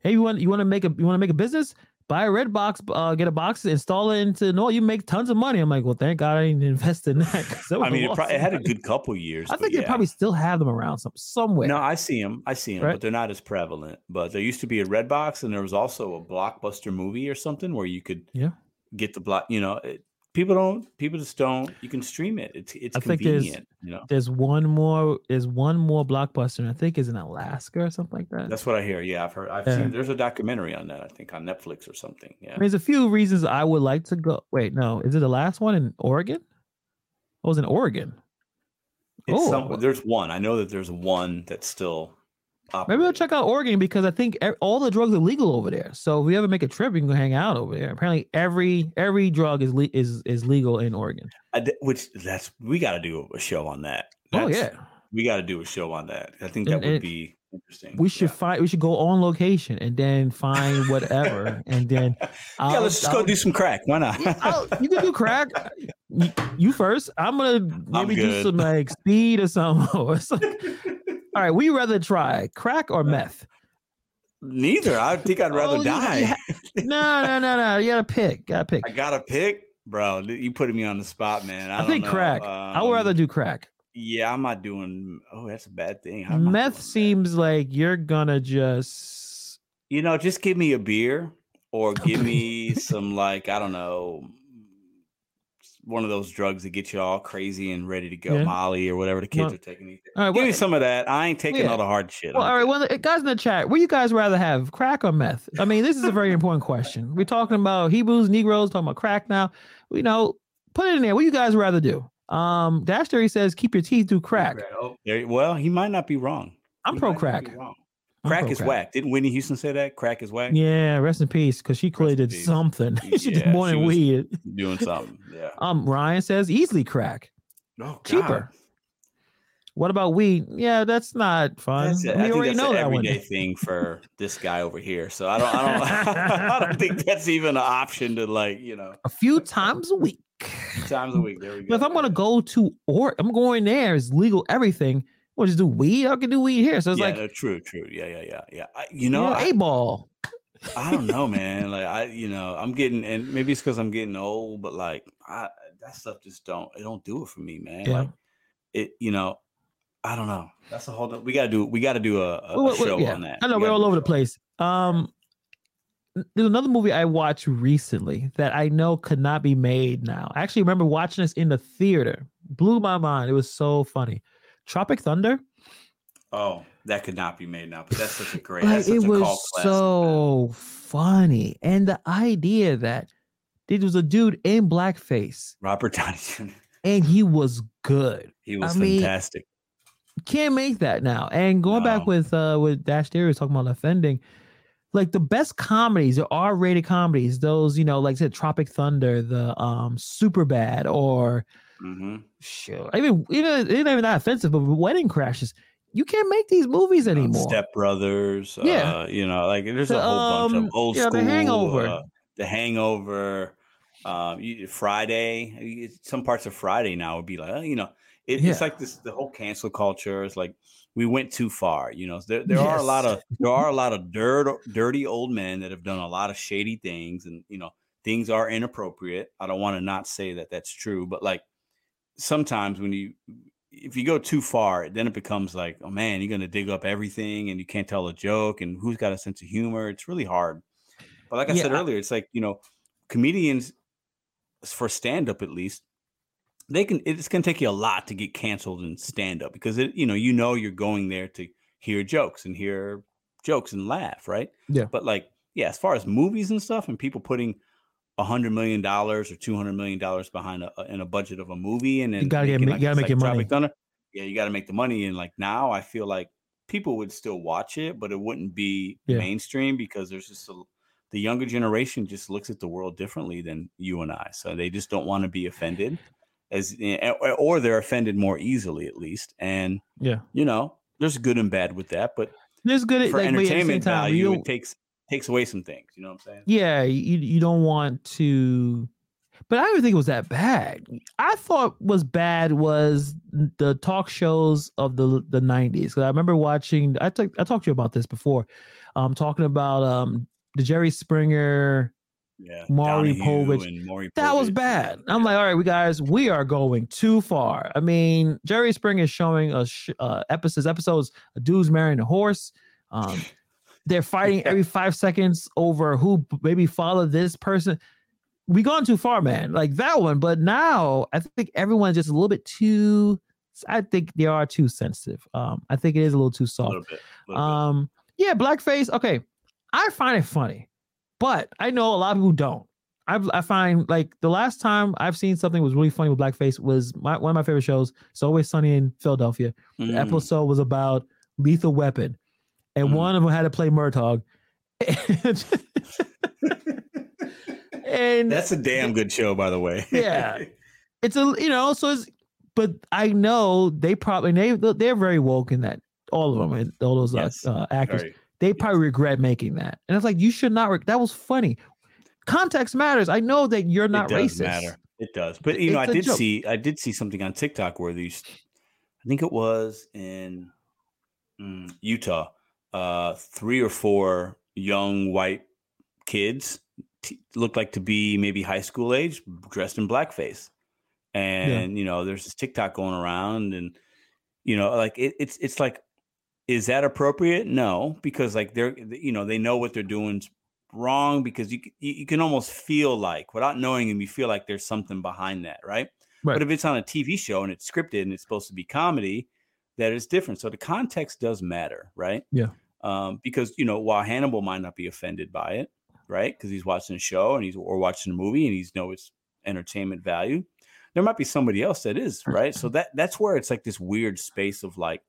hey, you want to make a business? Buy a red box, get a box, install it into no. You make tons of money. I'm like, well, thank God I didn't invest in that. I mean, it had a good couple years. I think they probably still have them around somewhere. No, I see them, right? But they're not as prevalent. But there used to be a red box, and there was also a Blockbuster movie or something where you could get the block. You know, people just don't. You can stream it. It's convenient. There's one more Blockbuster, and I think it's in Alaska or something like that. That's what I hear. Yeah, I've seen there's a documentary on that, I think, on Netflix or something. Yeah. I mean, there's a few reasons I would like to go. Wait, no, is it the last one in Oregon? Oh, it was in Oregon. There's one. I know that there's one that's still operating. Maybe we'll check out Oregon, because I think all the drugs are legal over there. So if we ever make a trip, we can go hang out over there. Apparently, every drug is legal in Oregon. We got to do a show on that. We got to do a show on that. I think that would be interesting. We should We should go on location and then find whatever, and then let's just go do some crack. Why not? You can do crack. You first. I'm gonna do some like speed or something. All right, we rather try crack or meth. Neither. I think I'd rather die. No. You gotta pick. I gotta pick, bro. You putting me on the spot, man. I think crack. I would rather do crack. Yeah, I'm not doing. Oh, that's a bad thing. Meth seems like you're gonna just. You know, just give me a beer or give me some, like, I don't know, one of those drugs that get you all crazy and ready to go, Molly or whatever the kids are taking. All right, give me some of that. I ain't taking all the hard shit. Well, all right, guys in the chat, would you guys rather have crack or meth? I mean, this is a very important question. We're talking about Hebrews, Negroes, talking about crack now. You know, put it in there. What you guys rather do? Dash Theory says, keep your teeth through crack. Well, he might not be wrong. I'm pro crack. Crack is whack. Didn't Whitney Houston say that? Crack is whack. Yeah, rest in peace, because she clearly did something. She did more than weed. Doing something. Yeah. Ryan says, easily crack. Oh, cheaper. What about weed? Yeah, that's not fun. We already know that one. That's an everyday thing for this guy over here. So I don't I don't think that's even an option to, like, you know. A few times a week. There we go. If I'm gonna go to I'm going there. It's legal. Everything. We'll just do weed. I can do weed here. So it's true. Yeah. A ball. I don't know, man. Like I'm getting, and maybe it's because I'm getting old, but like that stuff just don't do it for me, man. Yeah. Like it, I don't know. That's a whole. We got to do a show on that. I know we're all over the place. There's another movie I watched recently that I know could not be made now. I actually remember watching this in the theater. Blew my mind. It was so funny. Tropic Thunder. Oh, that could not be made now, but that's such a great. That's such it a was call so classic, funny, and the idea that it was a dude in blackface, Robert Downey Jr., and he was good. He was fantastic. Mean, can't make that now. And going back with Dash Theory talking about offending. Like the best comedies are R-rated comedies. Those, like I said, Tropic Thunder, the Superbad, or sure. I mean, even not offensive, but Wedding Crashes. You can't make these movies anymore. Step Brothers. Yeah. There's a whole bunch of old school. The Hangover. Friday. Some parts of Friday now would be like, it's like this. The whole cancel culture is like. We went too far, There are a lot of dirty old men that have done a lot of shady things, and things are inappropriate. I don't want to not say that that's true, but like sometimes if you go too far, then it becomes like, oh man, you're gonna dig up everything, and you can't tell a joke, and who's got a sense of humor? It's really hard. But like I said earlier, it's like comedians for stand-up at least. It's going to take you a lot to get canceled in stand up because you're going there to hear jokes and laugh. Right. Yeah. But as far as movies and stuff and people putting $100 million or $200 million behind in a budget of a movie. And then you got to make your money. Yeah. You got to make the money. And like, now I feel like people would still watch it, but it wouldn't be mainstream because there's just the younger generation just looks at the world differently than you and I. So they just don't want to be offended. Or they're offended more easily, at least, and there's good and bad with that. But there's good for entertainment value. It takes away some things. You know what I'm saying? Yeah, you don't want to But I didn't think it was that bad. I thought was bad was the talk shows of the 90s. Because I remember watching, I talked to you about this before, talking about the Jerry Springer, Maury Povich. That was bad. I'm like, all right, we are going too far. I mean, Jerry Springer is showing us episodes of dudes marrying a horse. They're fighting every 5 seconds over who maybe followed this person. We gone too far, man. Like that one. But now I think everyone's just a little bit too, I think they are too sensitive. I think it is a little too soft. A little bit. Yeah. Blackface. Okay. I find it funny, but I know a lot of people don't. I find like the last time I've seen something was really funny with blackface was one of my favorite shows. It's Always Sunny in Philadelphia. Mm. The episode was about Lethal Weapon. And one of them had to play Murtaugh. And that's a damn good show, by the way. Yeah, it's a but I know they probably they're very woke in that, all of them, all those actors. Sorry. They probably regret making that, and it's like you should not. That was funny. Context matters. I know that you're not racist. It does, but you know, I did see something on TikTok where these, I think it was in Utah. 3 or 4 young white kids looked like to be maybe high school age, dressed in blackface, and there's this TikTok going around, and it's like, is that appropriate? No, because like they know what they're doing's wrong, because you can almost feel like, without knowing them, you feel like there's something behind that, right? But if it's on a TV show and it's scripted and it's supposed to be comedy, that is different. So the context does matter, right? Yeah. Because, while Hannibal might not be offended by it, right? Because he's watching a show and or watching a movie and he's know it's entertainment value. There might be somebody else that is, right? So that's where it's like this weird space of like,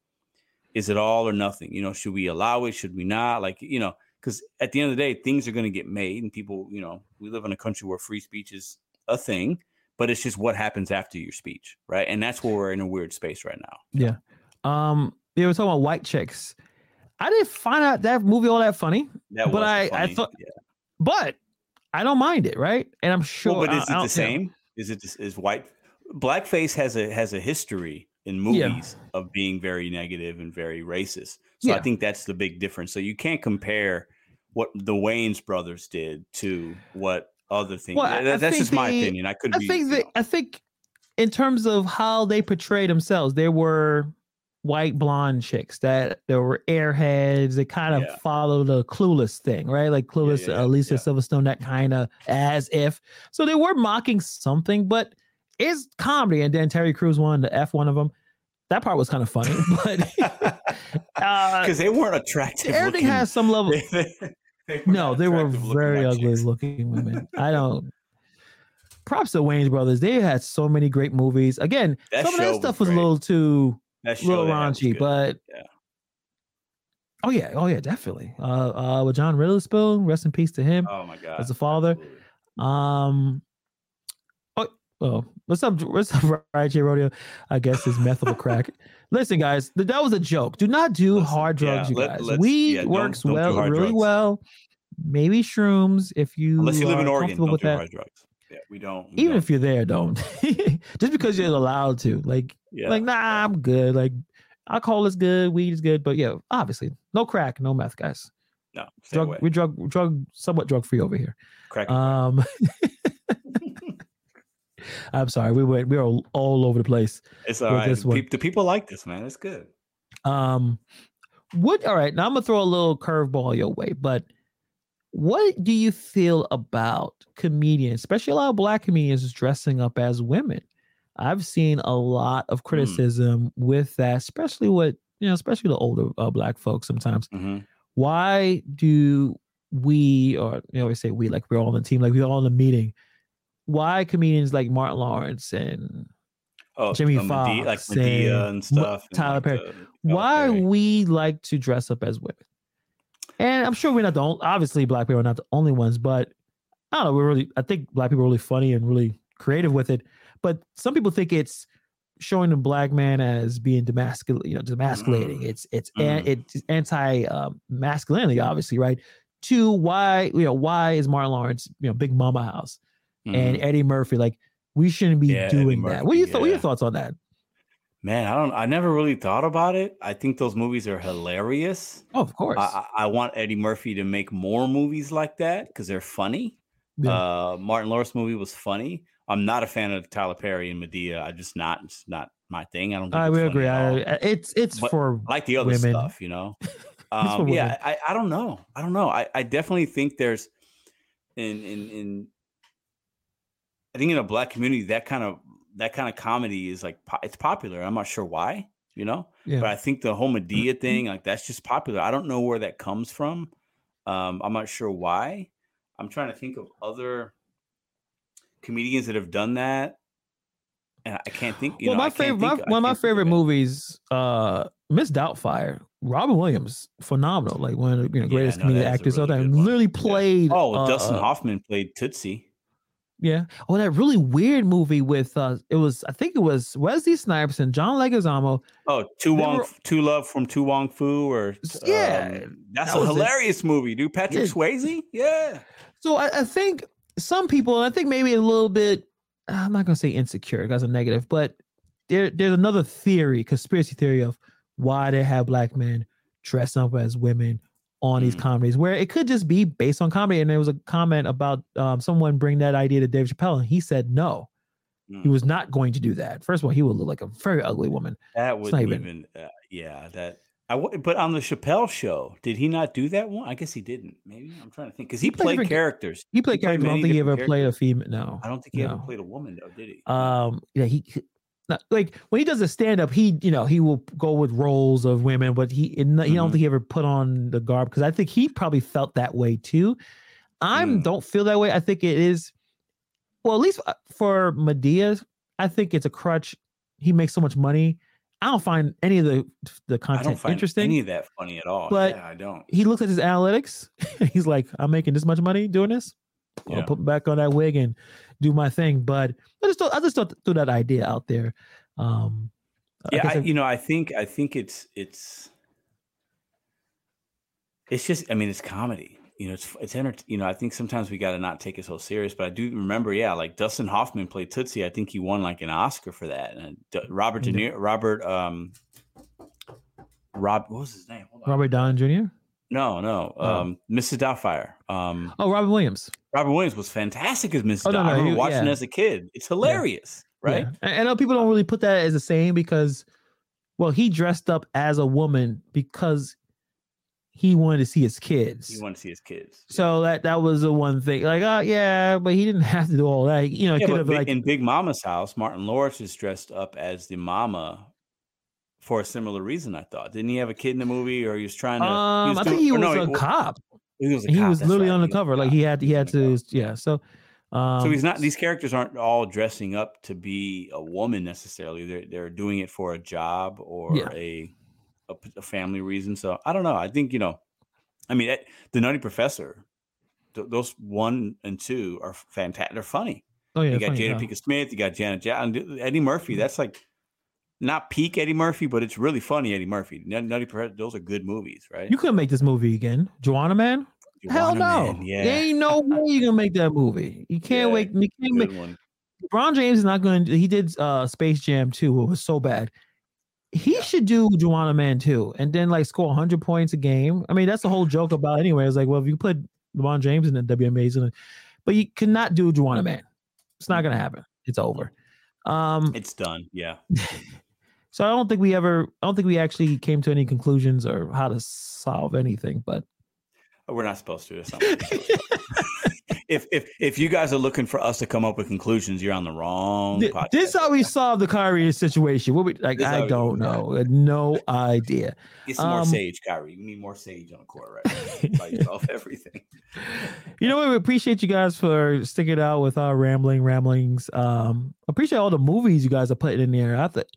is it all or nothing? Should we allow it? Should we not? Like, because at the end of the day, things are going to get made, and people, we live in a country where free speech is a thing, but it's just what happens after your speech, right? And that's where we're in a weird space right now. Yeah. They were talking about white chicks. I didn't find out that movie all that funny, I thought, but I don't mind it, right? And I'm sure. Well, but is it the same? Is white blackface has a history in movies of being very negative and very racist? So I think that's the big difference. So you can't compare what the Wayans brothers did to what other things. Well, that's just my opinion. I think in terms of how they portray themselves, there were white blonde chicks there were airheads that kind of follow the Clueless thing, right? Like Clueless, Alicia Silverstone, that kind of as if. So they were mocking something, but it's comedy. And then Terry Crews wanted to F one of them. That part was kind of funny, but because they weren't attractive. Everything has some level. They were very ugly looking women. Props to Wayans brothers. They had so many great movies. Again, that some of that stuff was a little too. That's a little raunchy, but oh yeah, definitely. With John Riddlespoon, rest in peace to him. Oh my God, as a father. Absolutely. What's up, Riot J Rodeo? I guess it's methable crack. Listen, guys, that was a joke. Do not do hard drugs, you guys. Weed works well. Maybe shrooms if you live in Oregon. Don't do hard drugs. Yeah, we don't. Even if you're there, don't. Just because you're allowed to. Nah, I'm good. Like, alcohol is good, weed is good, but yeah, obviously, no crack, no meth, guys. No, somewhat drug free over here. Crack. I'm sorry, we were all over the place. It's all right. The people like this, man. It's good. All right? Now I'm gonna throw a little curveball your way, but. What do you feel about comedians, especially a lot of black comedians, dressing up as women? I've seen a lot of criticism with that, especially especially the older black folks sometimes. Mm-hmm. Why do we, or they always say we, like we're all on the team, like we're all in a meeting. Why comedians like Martin Lawrence and Jimmy Fox, like Medea and stuff, Tyler Perry? Why we like to dress up as women? And I'm sure we're not the only, obviously black people are not the only ones, but I don't know. I think black people are really funny and really creative with it. But some people think it's showing the black man as being demasculating. It's anti-masculinity, obviously, right? Why is Martin Lawrence, Big Mama House? and Eddie Murphy. Like, we shouldn't be doing that. What are your thoughts on that? Man, I never really thought about it. I think those movies are hilarious. Oh, of course. I want Eddie Murphy to make more movies like that because they're funny. Yeah. Martin Lawrence movie was funny. I'm not a fan of Tyler Perry and Madea. It's not my thing. I don't think I agree. It's but for like the other women. Stuff, you know. I don't know. I definitely think there's in a black community that kind of comedy is like it's popular. I'm not sure why, you know, but I think the whole Madea thing, like, that's just popular. I don't know where that comes from. I'm not sure why. I'm trying to think of other comedians that have done that, and I can't think. One of my favorite movies, Miss Doubtfire. Robin Williams, phenomenal, like one of the greatest comedic actors of that. Literally played. Oh, Dustin Hoffman played Tootsie. Yeah. Oh, that really weird movie with I think it was Wesley Snipes and John Leguizamo. Oh, Two Love from Tu Wong Fu, or that's a hilarious movie, dude. Patrick Swayze, So I think some people, and I think maybe a little bit, I'm not gonna say insecure, that's a negative, but there's another theory, conspiracy theory of why they have black men dress up as women on these comedies, where it could just be based on comedy. And there was a comment about someone bring that idea to Dave Chappelle, and he said no. He was not going to do that. First of all, he would look like a very ugly woman. That would even but on the Chappelle show, did he not do that one? I guess he didn't. Maybe I'm trying to think, because he played characters. He played characters. I don't think he ever played a female. No, I don't think he ever played a woman, though, did he? Like when he does a stand up, he will go with roles of women, but he don't think he ever put on the garb, because I think he probably felt that way too. I don't feel that way. I think it is, well, at least for Madea, I think it's a crutch. He makes so much money. I don't find any of the content interesting. Any of that funny at all? But I don't. He looks at his analytics. He's like, I'm making this much money doing this. I'll put back on that wig and do my thing. But I just threw that idea out there. I think it's just, I mean, it's comedy, it's entertaining. I think sometimes we got to not take it so serious, but I do remember, like Dustin Hoffman played Tootsie. I think he won like an Oscar for that. And Robert De Niro, what was his name? Robert Downey Jr.? No. Mrs. Doubtfire. Robin Williams. Robin Williams was fantastic as Mrs. Doubtfire. I remember watching as a kid. It's hilarious, right? Yeah. And I know people don't really put that as a saying because, well, he dressed up as a woman because he wanted to see his kids. So that was the one thing. Like, but he didn't have to do all that. In Big Mama's House, Martin Lawrence is dressed up as the mama. For a similar reason, I thought. Didn't he have a kid in the movie, or he was trying to? I think he was a cop. He was literally on the cover. Like he had to. So he's not. These characters aren't all dressing up to be a woman necessarily. They're doing it for a job or a family reason. So I don't know. I think the Nutty Professor. Those 1 and 2 are fantastic. They're funny. Oh yeah. You got Jada Pinkett Smith. You got Janet Jackson. Eddie Murphy. That's like. Not peak Eddie Murphy, but it's really funny Eddie Murphy. Nutty Professor, those are good movies, right? You couldn't make this movie again. Joanna Man? Hell no. Man, yeah. There ain't no way you're going to make that movie. You can't wait. You can't make one. LeBron James is not going to. He did Space Jam 2. It was so bad. He should do Joanna Man too, and then like score 100 points a game. I mean, that's the whole joke about anyway. It's like, well, if you put LeBron James in the WNBA, but you cannot do Joanna Man. It's not going to happen. It's over. It's done. Yeah. So I don't think we actually came to any conclusions or how to solve anything, but we're not supposed to. It's not if you guys are looking for us to come up with conclusions, you're on the wrong podcast. This is how we solve the Kyrie situation. I don't know. No idea. Get some more sage, Kyrie. You need more sage on the court, right? By yourself, everything. You know what? We appreciate you guys for sticking it out with our ramblings. Appreciate all the movies you guys are putting in there. I think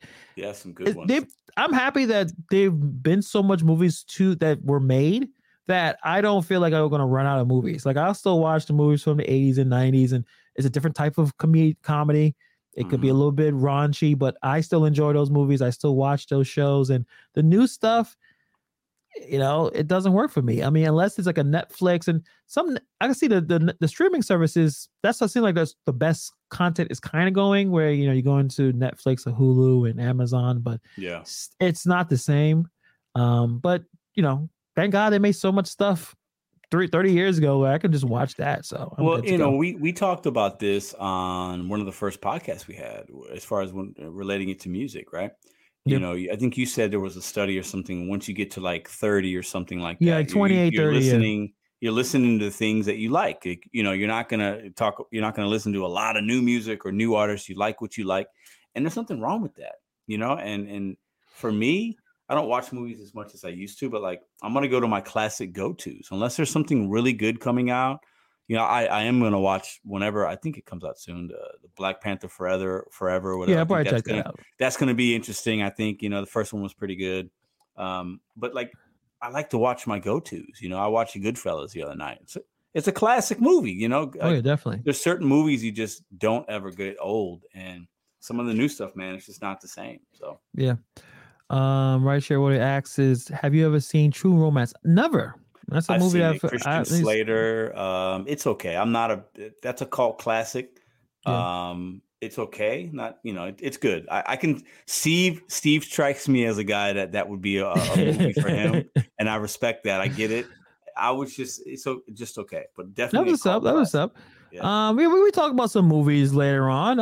some good ones. I'm happy that they've been so much movies too that were made. That I don't feel like I'm going to run out of movies. Like, I'll still watch the movies from the 80s and 90s, and it's a different type of comedy. It could be a little bit raunchy, but I still enjoy those movies. I still watch those shows, and the new stuff, you know, it doesn't work for me. I mean, unless it's like a Netflix and some, I can see the streaming services. That's what seems like that's the best content is kind of going where, you know, you go into Netflix or Hulu and Amazon, but yeah, it's not the same. But you know, thank God they made so much stuff 30 years ago where I could just watch that. So, we talked about this on one of the first podcasts we had as far as when relating it to music, right? You know, I think you said there was a study or something. Once you get to like 30 or something like that, like 28, you're 30, you're listening to the things that you like. You know, you're not going to listen to a lot of new music or new artists. You like what you like. And there's nothing wrong with that, you know? And for me, I don't watch movies as much as I used to, but like, I'm going to go to my classic go-tos unless there's something really good coming out. You know, I am going to watch whenever I think it comes out soon, the Black Panther Forever, whatever. Yeah, I'll probably check that out. That's going to be interesting. I think, you know, the first one was pretty good. But like, I like to watch my go-tos. You know, I watched Goodfellas the other night. It's a classic movie, you know. Oh, yeah, definitely. There's certain movies you just don't ever get old. And some of the new stuff, man, it's just not the same. So, yeah. Right here, what it asks is, have you ever seen True Romance? Never. That's a movie that Christian Slater. It's okay. I'm not that's a cult classic. Yeah. It's okay. Not, you know, it's good. I can see Steve strikes me as a guy that would be a movie for him. And I respect that. I get it. I was just okay, but definitely. That was up. Yeah. We talk about some movies later on,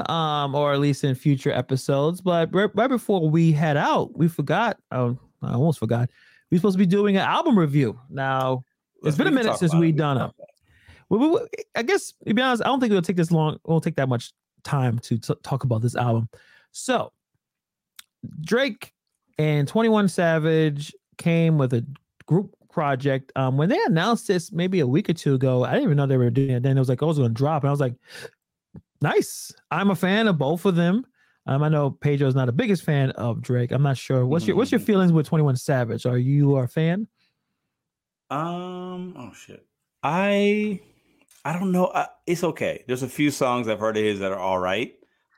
or at least in future episodes, but right before we head out, we forgot. I almost forgot. We're supposed to be doing an album review. Now, it's been a minute since we've done it. I guess, to be honest, I don't think it'll take this long. It won't take that much time to talk about this album. So, Drake and 21 Savage came with a group project. When they announced this maybe a week or two ago, I didn't even know they were doing it. Then it was like, oh, it's going to drop. And I was like, nice. I'm a fan of both of them. I know Pedro's not the biggest fan of Drake. I'm not sure. What's your feelings with 21 Savage? Are you a fan? Oh shit. I don't know. It's okay. There's a few songs I've heard of his that are all right.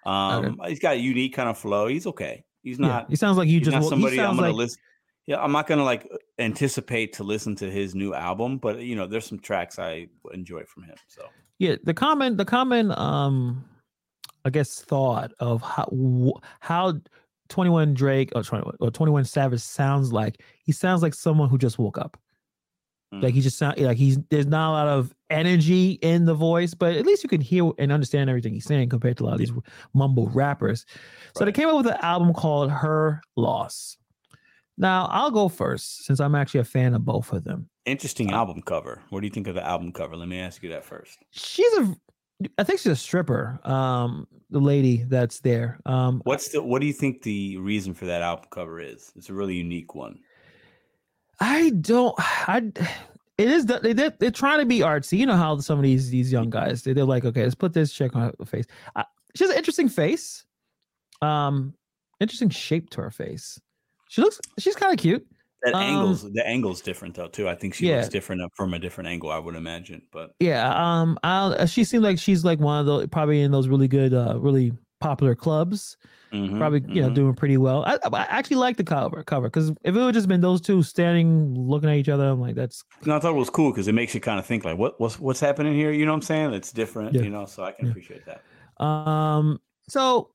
Okay. He's got a unique kind of flow. He's okay. He's not. Yeah, he sounds like you just somebody I'm gonna listen. Yeah, I'm not gonna like anticipate to listen to his new album, but you know, there's some tracks I enjoy from him. So yeah, the common I guess thought of how 21 Drake or 21 Savage sounds like. He sounds like someone who just woke up. Like he just sound like there's not a lot of energy in the voice, but at least you can hear and understand everything he's saying compared to a lot of these mumble rappers. Right. So they came up with an album called Her Loss. Now I'll go first since I'm actually a fan of both of them. Interesting album cover. What do you think of the album cover? Let me ask you that first. I think she's a stripper, the lady that's there. What do you think the reason for that album cover is? It's a really unique one. They're trying to be artsy. You know how some of these young guys, they're like, okay, let's put this chick on her face. She has an interesting face, interesting shape to her face. She's kind of cute. The angle's different though too. I think she looks different from a different angle, I would imagine. But yeah, she seemed like she's like one of those probably in those really good, really popular clubs. Mm-hmm, probably you know doing pretty well. I actually like the cover because if it would just been those two standing looking at each other, I'm like that's. No, I thought it was cool because it makes you kind of think like what's happening here. You know what I'm saying? It's different, you know. So I can appreciate that. So.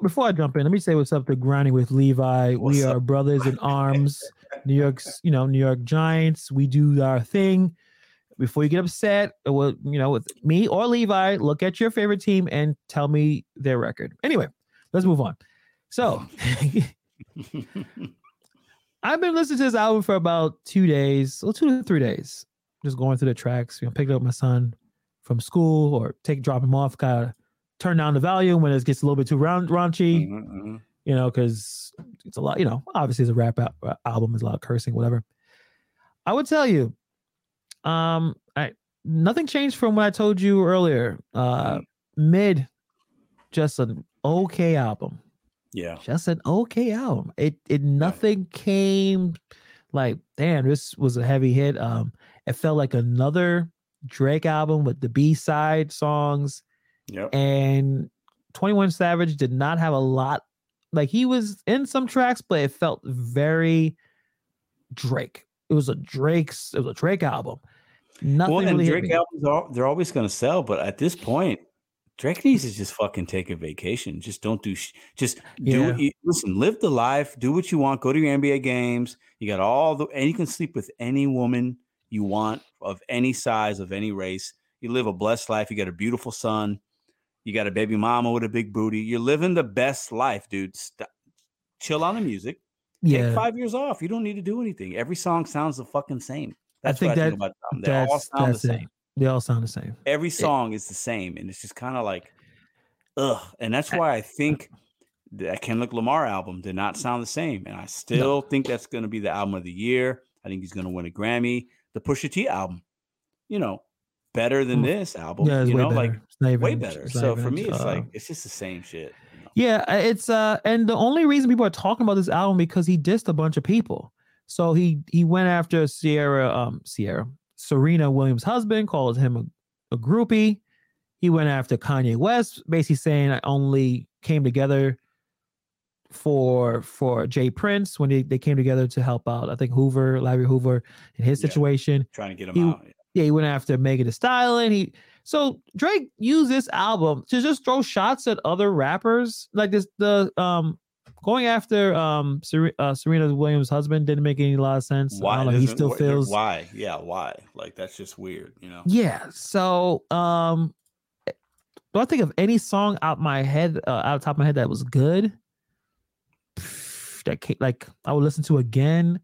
Before I jump in, let me say what's up to Grinding with Levi. We are brothers in arms, New York Giants. We do our thing. Before you get upset, with me or Levi, look at your favorite team and tell me their record. Anyway, let's move on. So, I've been listening to this album for about 2 days, 2 to 3 days, just going through the tracks. You know, picking up my son from school or drop him off, gotta turn down the volume when it gets a little bit too raunchy, you know, because it's a lot, you know, obviously it's a rap album, it's a lot of cursing, whatever. I would tell you, nothing changed from what I told you earlier. Mid, just an okay album. Yeah. Just an okay album. It nothing came like, damn, this was a heavy hit. It felt like another Drake album with the B-side songs. Yep. And 21 Savage did not have a lot. Like he was in some tracks, but it felt very Drake. It was a Drake album. Nothing well, and really Drake albums they're always going to sell, but at this point, Drake needs to just fucking take a vacation. Just don't do listen, live the life, do what you want, go to your NBA games. You got and you can sleep with any woman you want of any size, of any race. You live a blessed life. You got a beautiful son. You got a baby mama with a big booty. You're living the best life, dude. Stop. Chill on the music. Yeah. Take 5 years off. You don't need to do anything. Every song sounds the fucking same. That's what I think about them. They all sound the same. They all sound the same. Every song is the same. And it's just kind of like, ugh. And that's why I think that Kendrick Lamar album did not sound the same. And I still think that's going to be the album of the year. I think he's going to win a Grammy. The Pusha T album, better than this album. Yeah, way better. So for me, it's it's just the same shit. Yeah, it's and the only reason people are talking about this album because he dissed a bunch of people. So he went after Serena Williams' husband, called him a groupie. He went after Kanye West, basically saying I only came together for Jay Prince when they came together to help out. I think Larry Hoover in his situation, trying to get him out. Yeah, he went after Megan Thee Stallion. So Drake used this album to just throw shots at other rappers. Like this, the going after Serena Williams' husband didn't make any lot of sense. Why? He still feels why? Yeah, why? Like that's just weird, Yeah. So do I think of any song out of top of my head that was good? That I would listen to again.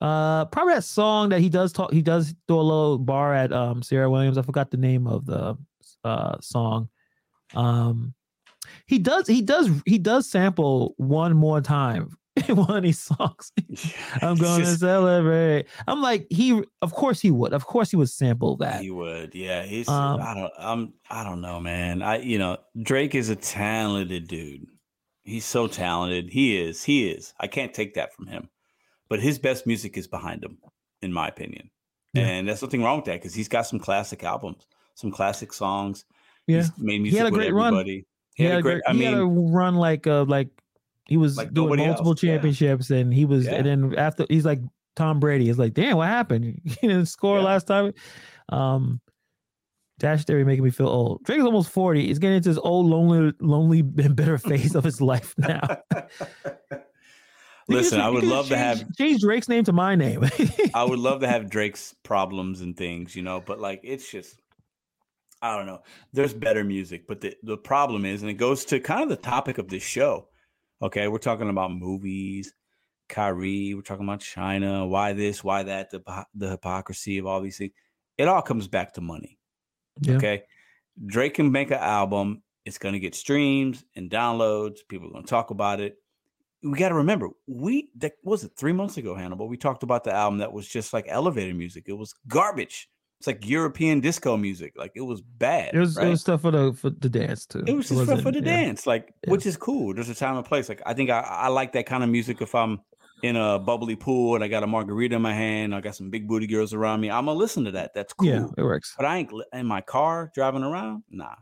Probably that song that he does throw a little bar at Sierra Williams. I forgot the name of the song. He does sample one more time in one of these songs. I'm gonna celebrate. I'm like, of course he would sample that. He would, yeah. He's I don't know, man. Drake is a talented dude. He's so talented. He is. I can't take that from him. But his best music is behind him, in my opinion. Yeah. And there's nothing wrong with that because he's got some classic albums, some classic songs. Yeah. He's made music with everybody. He had a great run. He had a run like he was like doing multiple championships. Yeah. And he was, and then after he's like Tom Brady. It's like, damn, what happened? He didn't score last time. Dash Theory making me feel old. Drake is almost 40. He's getting into his old, lonely and bitter phase of his life now. Listen, I would love to change Drake's name to my name. I would love to have Drake's problems and things, but it's just, I don't know. There's better music, but the problem is, and it goes to kind of the topic of this show. Okay, we're talking about movies, Kyrie, we're talking about China, why this, why that, the hypocrisy of all these things. It all comes back to money. Yeah. Okay, Drake can make an album. It's going to get streams and downloads. People are going to talk about it. We got to remember, that was it 3 months ago, Hannibal. We talked about the album that was just like elevator music. It was garbage. It's like European disco music. Like it was bad. It was stuff for the dance too. It was just stuff for the dance, which is cool. There's a time and place. Like I think I like that kind of music. If I'm in a bubbly pool and I got a margarita in my hand, I got some big booty girls around me, I'm gonna listen to that. That's cool. Yeah, it works. But I ain't in my car driving around. Nah,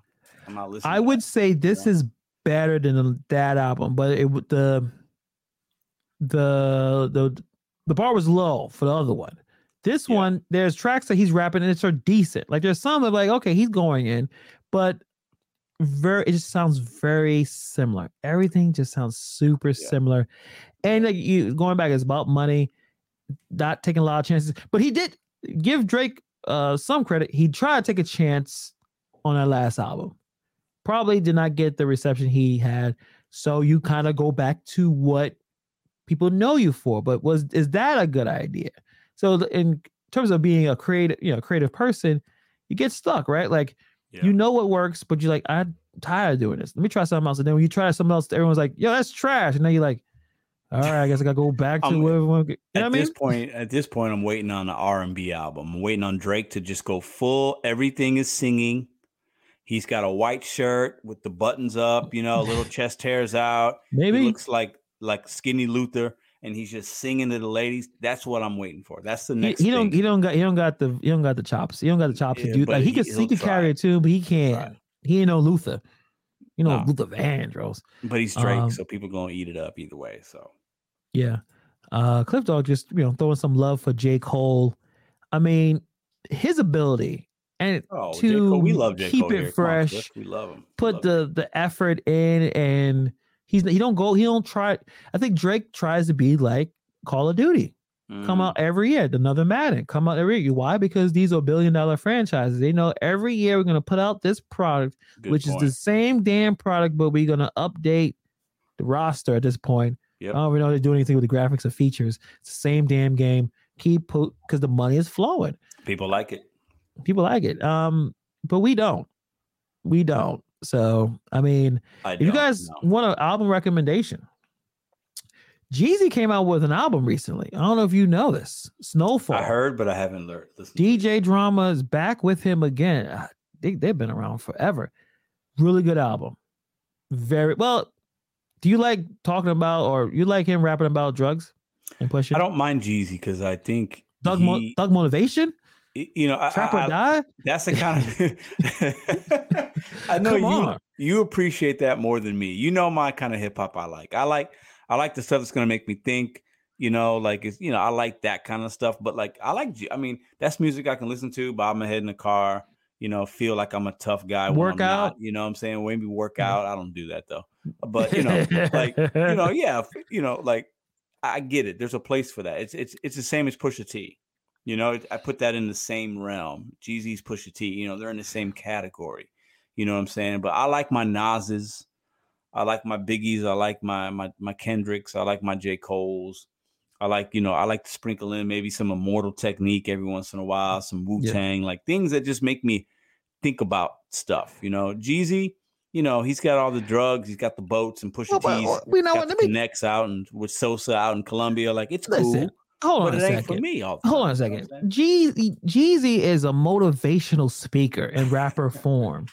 I'm not listening. I would say this is better than that album, but the bar was low for the other one. This one, there's tracks that he's rapping and it's are decent. Like there's some that like, okay, he's going in, but it just sounds very similar. Everything just sounds super similar. And like you going back, it's about money, not taking a lot of chances. But he did give Drake some credit. He tried to take a chance on that last album. Probably did not get the reception he had. So you kind of go back to what people know you for, but is that a good idea? So in terms of being a creative person, you get stuck, right? Like, you know what works, but you're like, I'm tired of doing this. Let me try something else. And then when you try something else, everyone's like, yo, that's trash. And then you're like, all right, I guess I gotta go back to where everyone. At this point, I'm waiting on the R&B album. I'm waiting on Drake to just go full. Everything is singing. He's got a white shirt with the buttons up, little chest hairs out. Maybe he looks like Skinny Luther, and he's just singing to the ladies. That's what I'm waiting for. That's the next. He don't got the chops. He don't got the chops to do. Like he could carry it too, but he can't. Right. He ain't no Luther. No. Luther Vandross. But he's Drake, so people gonna eat it up either way. So yeah, Cliff Dog just, you know, throwing some love for J. Cole. I mean, his ability and to keep it fresh. We love him. Put the effort in, and he don't try. I think Drake tries to be like Call of Duty. Come out every year, another Madden. Come out every year. Why? Because these are billion-dollar franchises. They know every year we're going to put out this product, which is the same damn product, but we're going to update the roster at this point. Yep. We know they're doing anything with the graphics or features. It's the same damn game. Because the money is flowing. People like it. But we don't. So, I mean, if you guys want an album recommendation, Jeezy came out with an album recently. I don't know if you know this. Snowfall. I heard, but I haven't listened. DJ Drama is back with him again. They've been around forever. Really good album. Very well. Do you like talking about, or you like him rapping about drugs and pushing? I don't mind Jeezy because I think thug motivation. You know, trap or die. That's the kind of. I know you appreciate that more than me. You know my kind of hip hop. I like the stuff that's going to make me think, you know, like, it's, you know, I like that kind of stuff, but like, that's music I can listen to, bob my head in the car, you know, feel like I'm a tough guy. Workout, you know what I'm saying? Maybe workout. I don't do that though, but you know, like, you know, yeah, you know, like I get it. There's a place for that. It's the same as Pusha T, you know, I put that in the same realm. Jeezy's Pusha T, you know, they're in the same category, you know what I'm saying? But I like my Nas's. I like my Biggies. I like my Kendricks. I like my J. Coles. I like to sprinkle in maybe some Immortal Technique every once in a while, some Wu-Tang, like things that just make me think about stuff, you know. Jeezy, you know, he's got all the drugs. He's got the boats and Pusha T's. You know what? Let me Connects out and with Sosa out in Colombia. Like, it's cool. Hold on a second. It ain't for me all the time. Hold on a second. Jeezy is a motivational speaker in rapper form.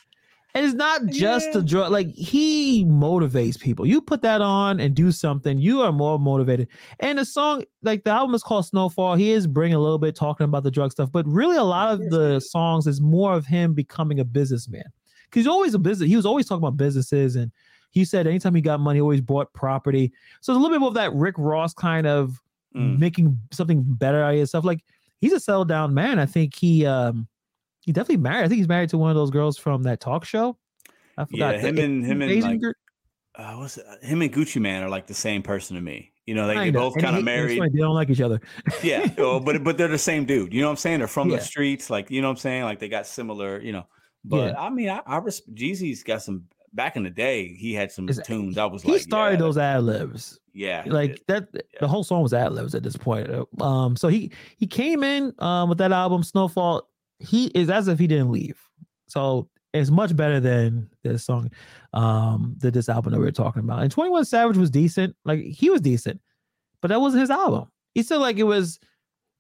And it's not just the drug. Like, he motivates people. You put that on and do something, you are more motivated. And the song, like the album is called Snowfall. He is bringing a little bit talking about the drug stuff, but really a lot of the songs is more of him becoming a businessman. Because he was always talking about businesses, and he said anytime he got money, he always bought property. So it's a little bit more of that Rick Ross kind of making something better out of yourself. Like, he's a settled down man. I think he definitely married. I think he's married to one of those girls from that talk show. I forgot. Yeah, him and Gucci Man are like the same person to me. You know, they both kind of married. They don't like each other. Yeah, but they're the same dude. You know what I'm saying? They're from the streets. Like, you know what I'm saying? Like, they got similar, you know. But I mean, Jeezy's got some. Back in the day, he had some tunes. He started those ad libs. Yeah, like that. Yeah. The whole song was ad libs at this point. So he came in with that album Snowfall. He is as if he didn't leave. So it's much better than this song, this album that we were talking about. And 21 Savage was decent. Like, he was decent, but that wasn't his album. He said like it was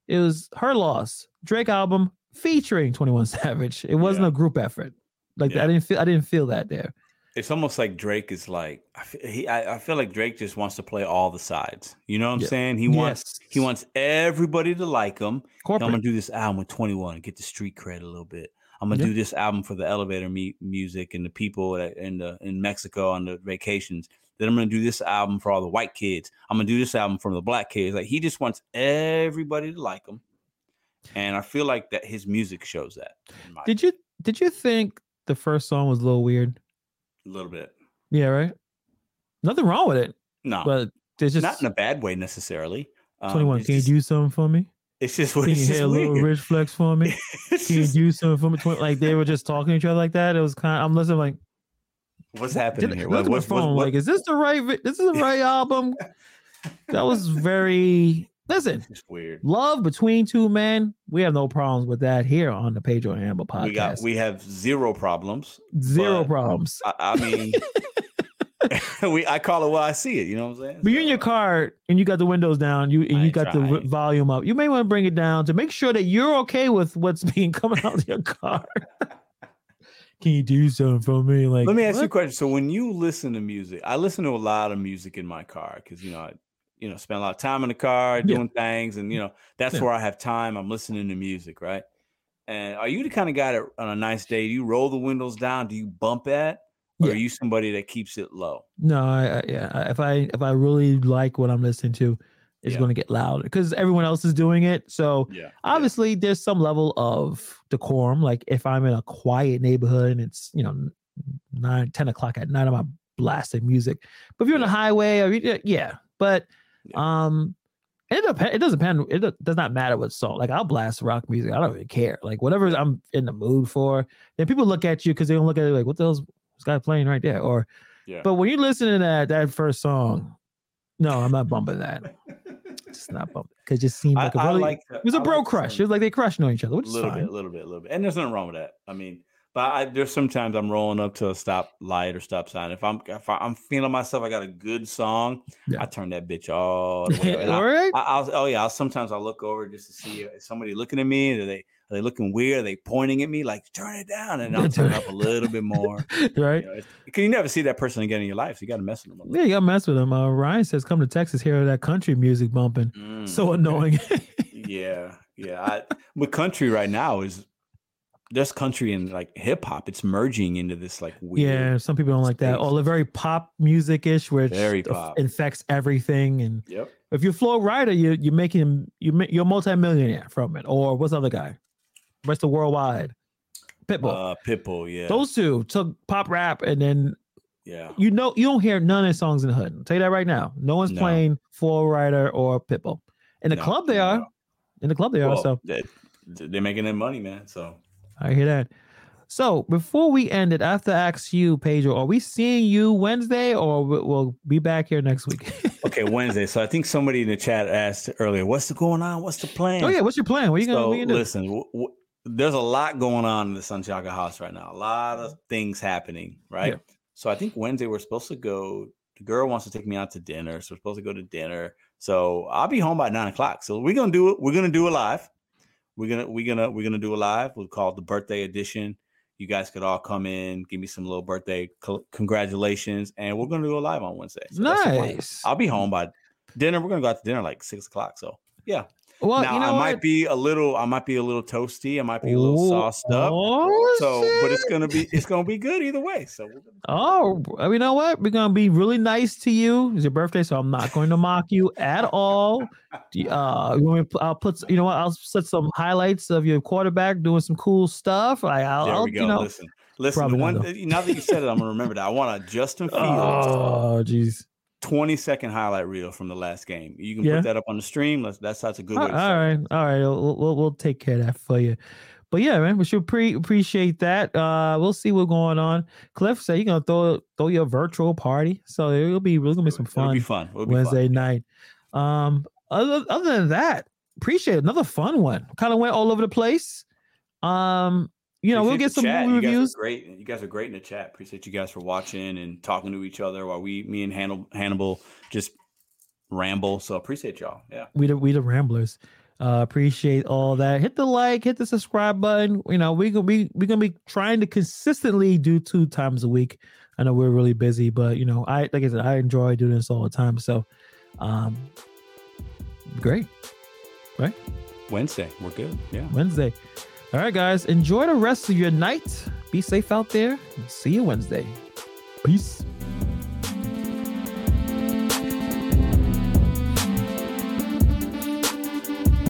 Her Loss, Drake album featuring 21 Savage. It wasn't a group effort. Like I didn't feel that there. It's almost like Drake is like, I feel like Drake just wants to play all the sides. You know what I'm saying? He wants everybody to like him. I'm going to do this album with 21 and get the street cred a little bit. I'm going to do this album for the elevator music and the people in Mexico on the vacations. Then I'm going to do this album for all the white kids. I'm going to do this album for the black kids. Like, he just wants everybody to like him. And I feel like that his music shows that. Did you think the first song was a little weird? A little bit, yeah, right. Nothing wrong with it, no. But there's just not in a bad way necessarily. 21, can you do something for me? It's just what it's a little rich flex for me. Can you do something for me? Like, they were just talking to each other like that. It was kind of. I'm listening like, what's happening here? What? Like, is this the right? This is the right album. That was very. Listen, it's weird. Love between two men. We have no problems with that here on the Pedro and Hannibal podcast. We have zero problems. Zero problems. I mean, I call it while I see it. You know what I'm saying? But you're in your car and you got the windows down. You got the volume up. You may want to bring it down to make sure that you're okay with what's being coming out of your car. Can you do something for me? Like, let me ask you a question. So when you listen to music, I listen to a lot of music in my car because you know, spend a lot of time in the car doing things. And, you know, that's where I have time. I'm listening to music, right? And are you the kind of guy that on a nice day, do you roll the windows down? Do you bump that? Or are you somebody that keeps it low? No, if I really like what I'm listening to, is going to get loud because everyone else is doing it. So obviously there's some level of decorum. Like if I'm in a quiet neighborhood and it's, you know, 9, 10 o'clock at night, I'm out blasting music. But if you're on the highway, or it does not matter what song. Like I'll blast rock music. I don't even care. Like whatever I'm in the mood for. Then people look at you because they don't look at it like, what the hell's this guy playing right there? Or but when you're listening to that first song, no, I'm not bumping that. It's not bumping because it just seemed like it was a bro crush. It was like they crushing on each other. A little bit. And there's nothing wrong with that. I mean, but there's sometimes I'm rolling up to a stop light or stop sign. If I'm feeling myself, I got a good song. I turn that bitch all the way. All right. Sometimes I'll look over just to see if somebody looking at me. Are they looking weird? Are they pointing at me? Like turn it down, and I'll turn it up a little bit more. Right? You know, you never see that person again in your life. So you got to mess with them. Yeah, you got to mess with them. Ryan says, "Come to Texas, hear that country music bumping. So annoying." Yeah. With country right now is. There's country and like hip hop. It's merging into this like weird. Yeah, some people don't like space. That. Oh, the very pop music ish, where it infects everything. And if you're Flo Rida, you're a multimillionaire from it. Or what's the other guy? Rest of Worldwide, Pitbull. Pitbull, yeah. Those two took pop rap, and then you don't hear none of the songs in the hood. I'll tell you that right now. No one's playing Flo Rida or Pitbull in the club. They are in the club. They are so they're making their money, man. So. I hear that. So before we end it, I have to ask you, Pedro, are we seeing you Wednesday or we'll be back here next week? Okay, Wednesday. So I think somebody in the chat asked earlier, what's going on? What's the plan? Oh, yeah. What's your plan? What are you going to do? Listen, there's a lot going on in the Santiago house right now. A lot of things happening, right? Yeah. So I think Wednesday we're supposed to go. The girl wants to take me out to dinner. So we're supposed to go to dinner. So I'll be home by 9 o'clock. So we're going to do it. We're going to do it live. We're gonna do a live. We'll call it the birthday edition. You guys could all come in, give me some little birthday congratulations, and we're gonna do a live on Wednesday. So nice. I'll be home by dinner. We're gonna go out to dinner like 6 o'clock. So yeah. Well, now you know I might be a little toasty. I might be a little sauced up. Oh, so, shit. But it's gonna be good either way. So. Oh, you know what? We're gonna be really nice to you. It's your birthday, so I'm not going to mock you at all. I'll put I'll set some highlights of your quarterback doing some cool stuff. There we go. Listen. Now that you said it, I'm gonna remember that. I want a Justin Fields. Oh, jeez. 20-second highlight reel from the last game. You can put that up on the stream. That's a good way to start. All right. We'll take care of that for you. But yeah, man, we should appreciate that. We'll see what's going on. Cliff said you're gonna throw your virtual party, so it'll be some fun. It'll be fun. Wednesday night. Other than that, appreciate it. Another fun one. Kind of went all over the place. We'll get some movie reviews. You guys are great in the chat. Appreciate you guys for watching and talking to each other while me and Hannibal just ramble. So appreciate y'all. Yeah, we the ramblers. Appreciate all that. Hit the like, hit the subscribe button. We're gonna be trying to consistently do 2 times a week. I know we're really busy, but I enjoy doing this all the time. So, great, right? Wednesday, we're good. Yeah, Wednesday. All right, guys, enjoy the rest of your night. Be safe out there. See you Wednesday. Peace.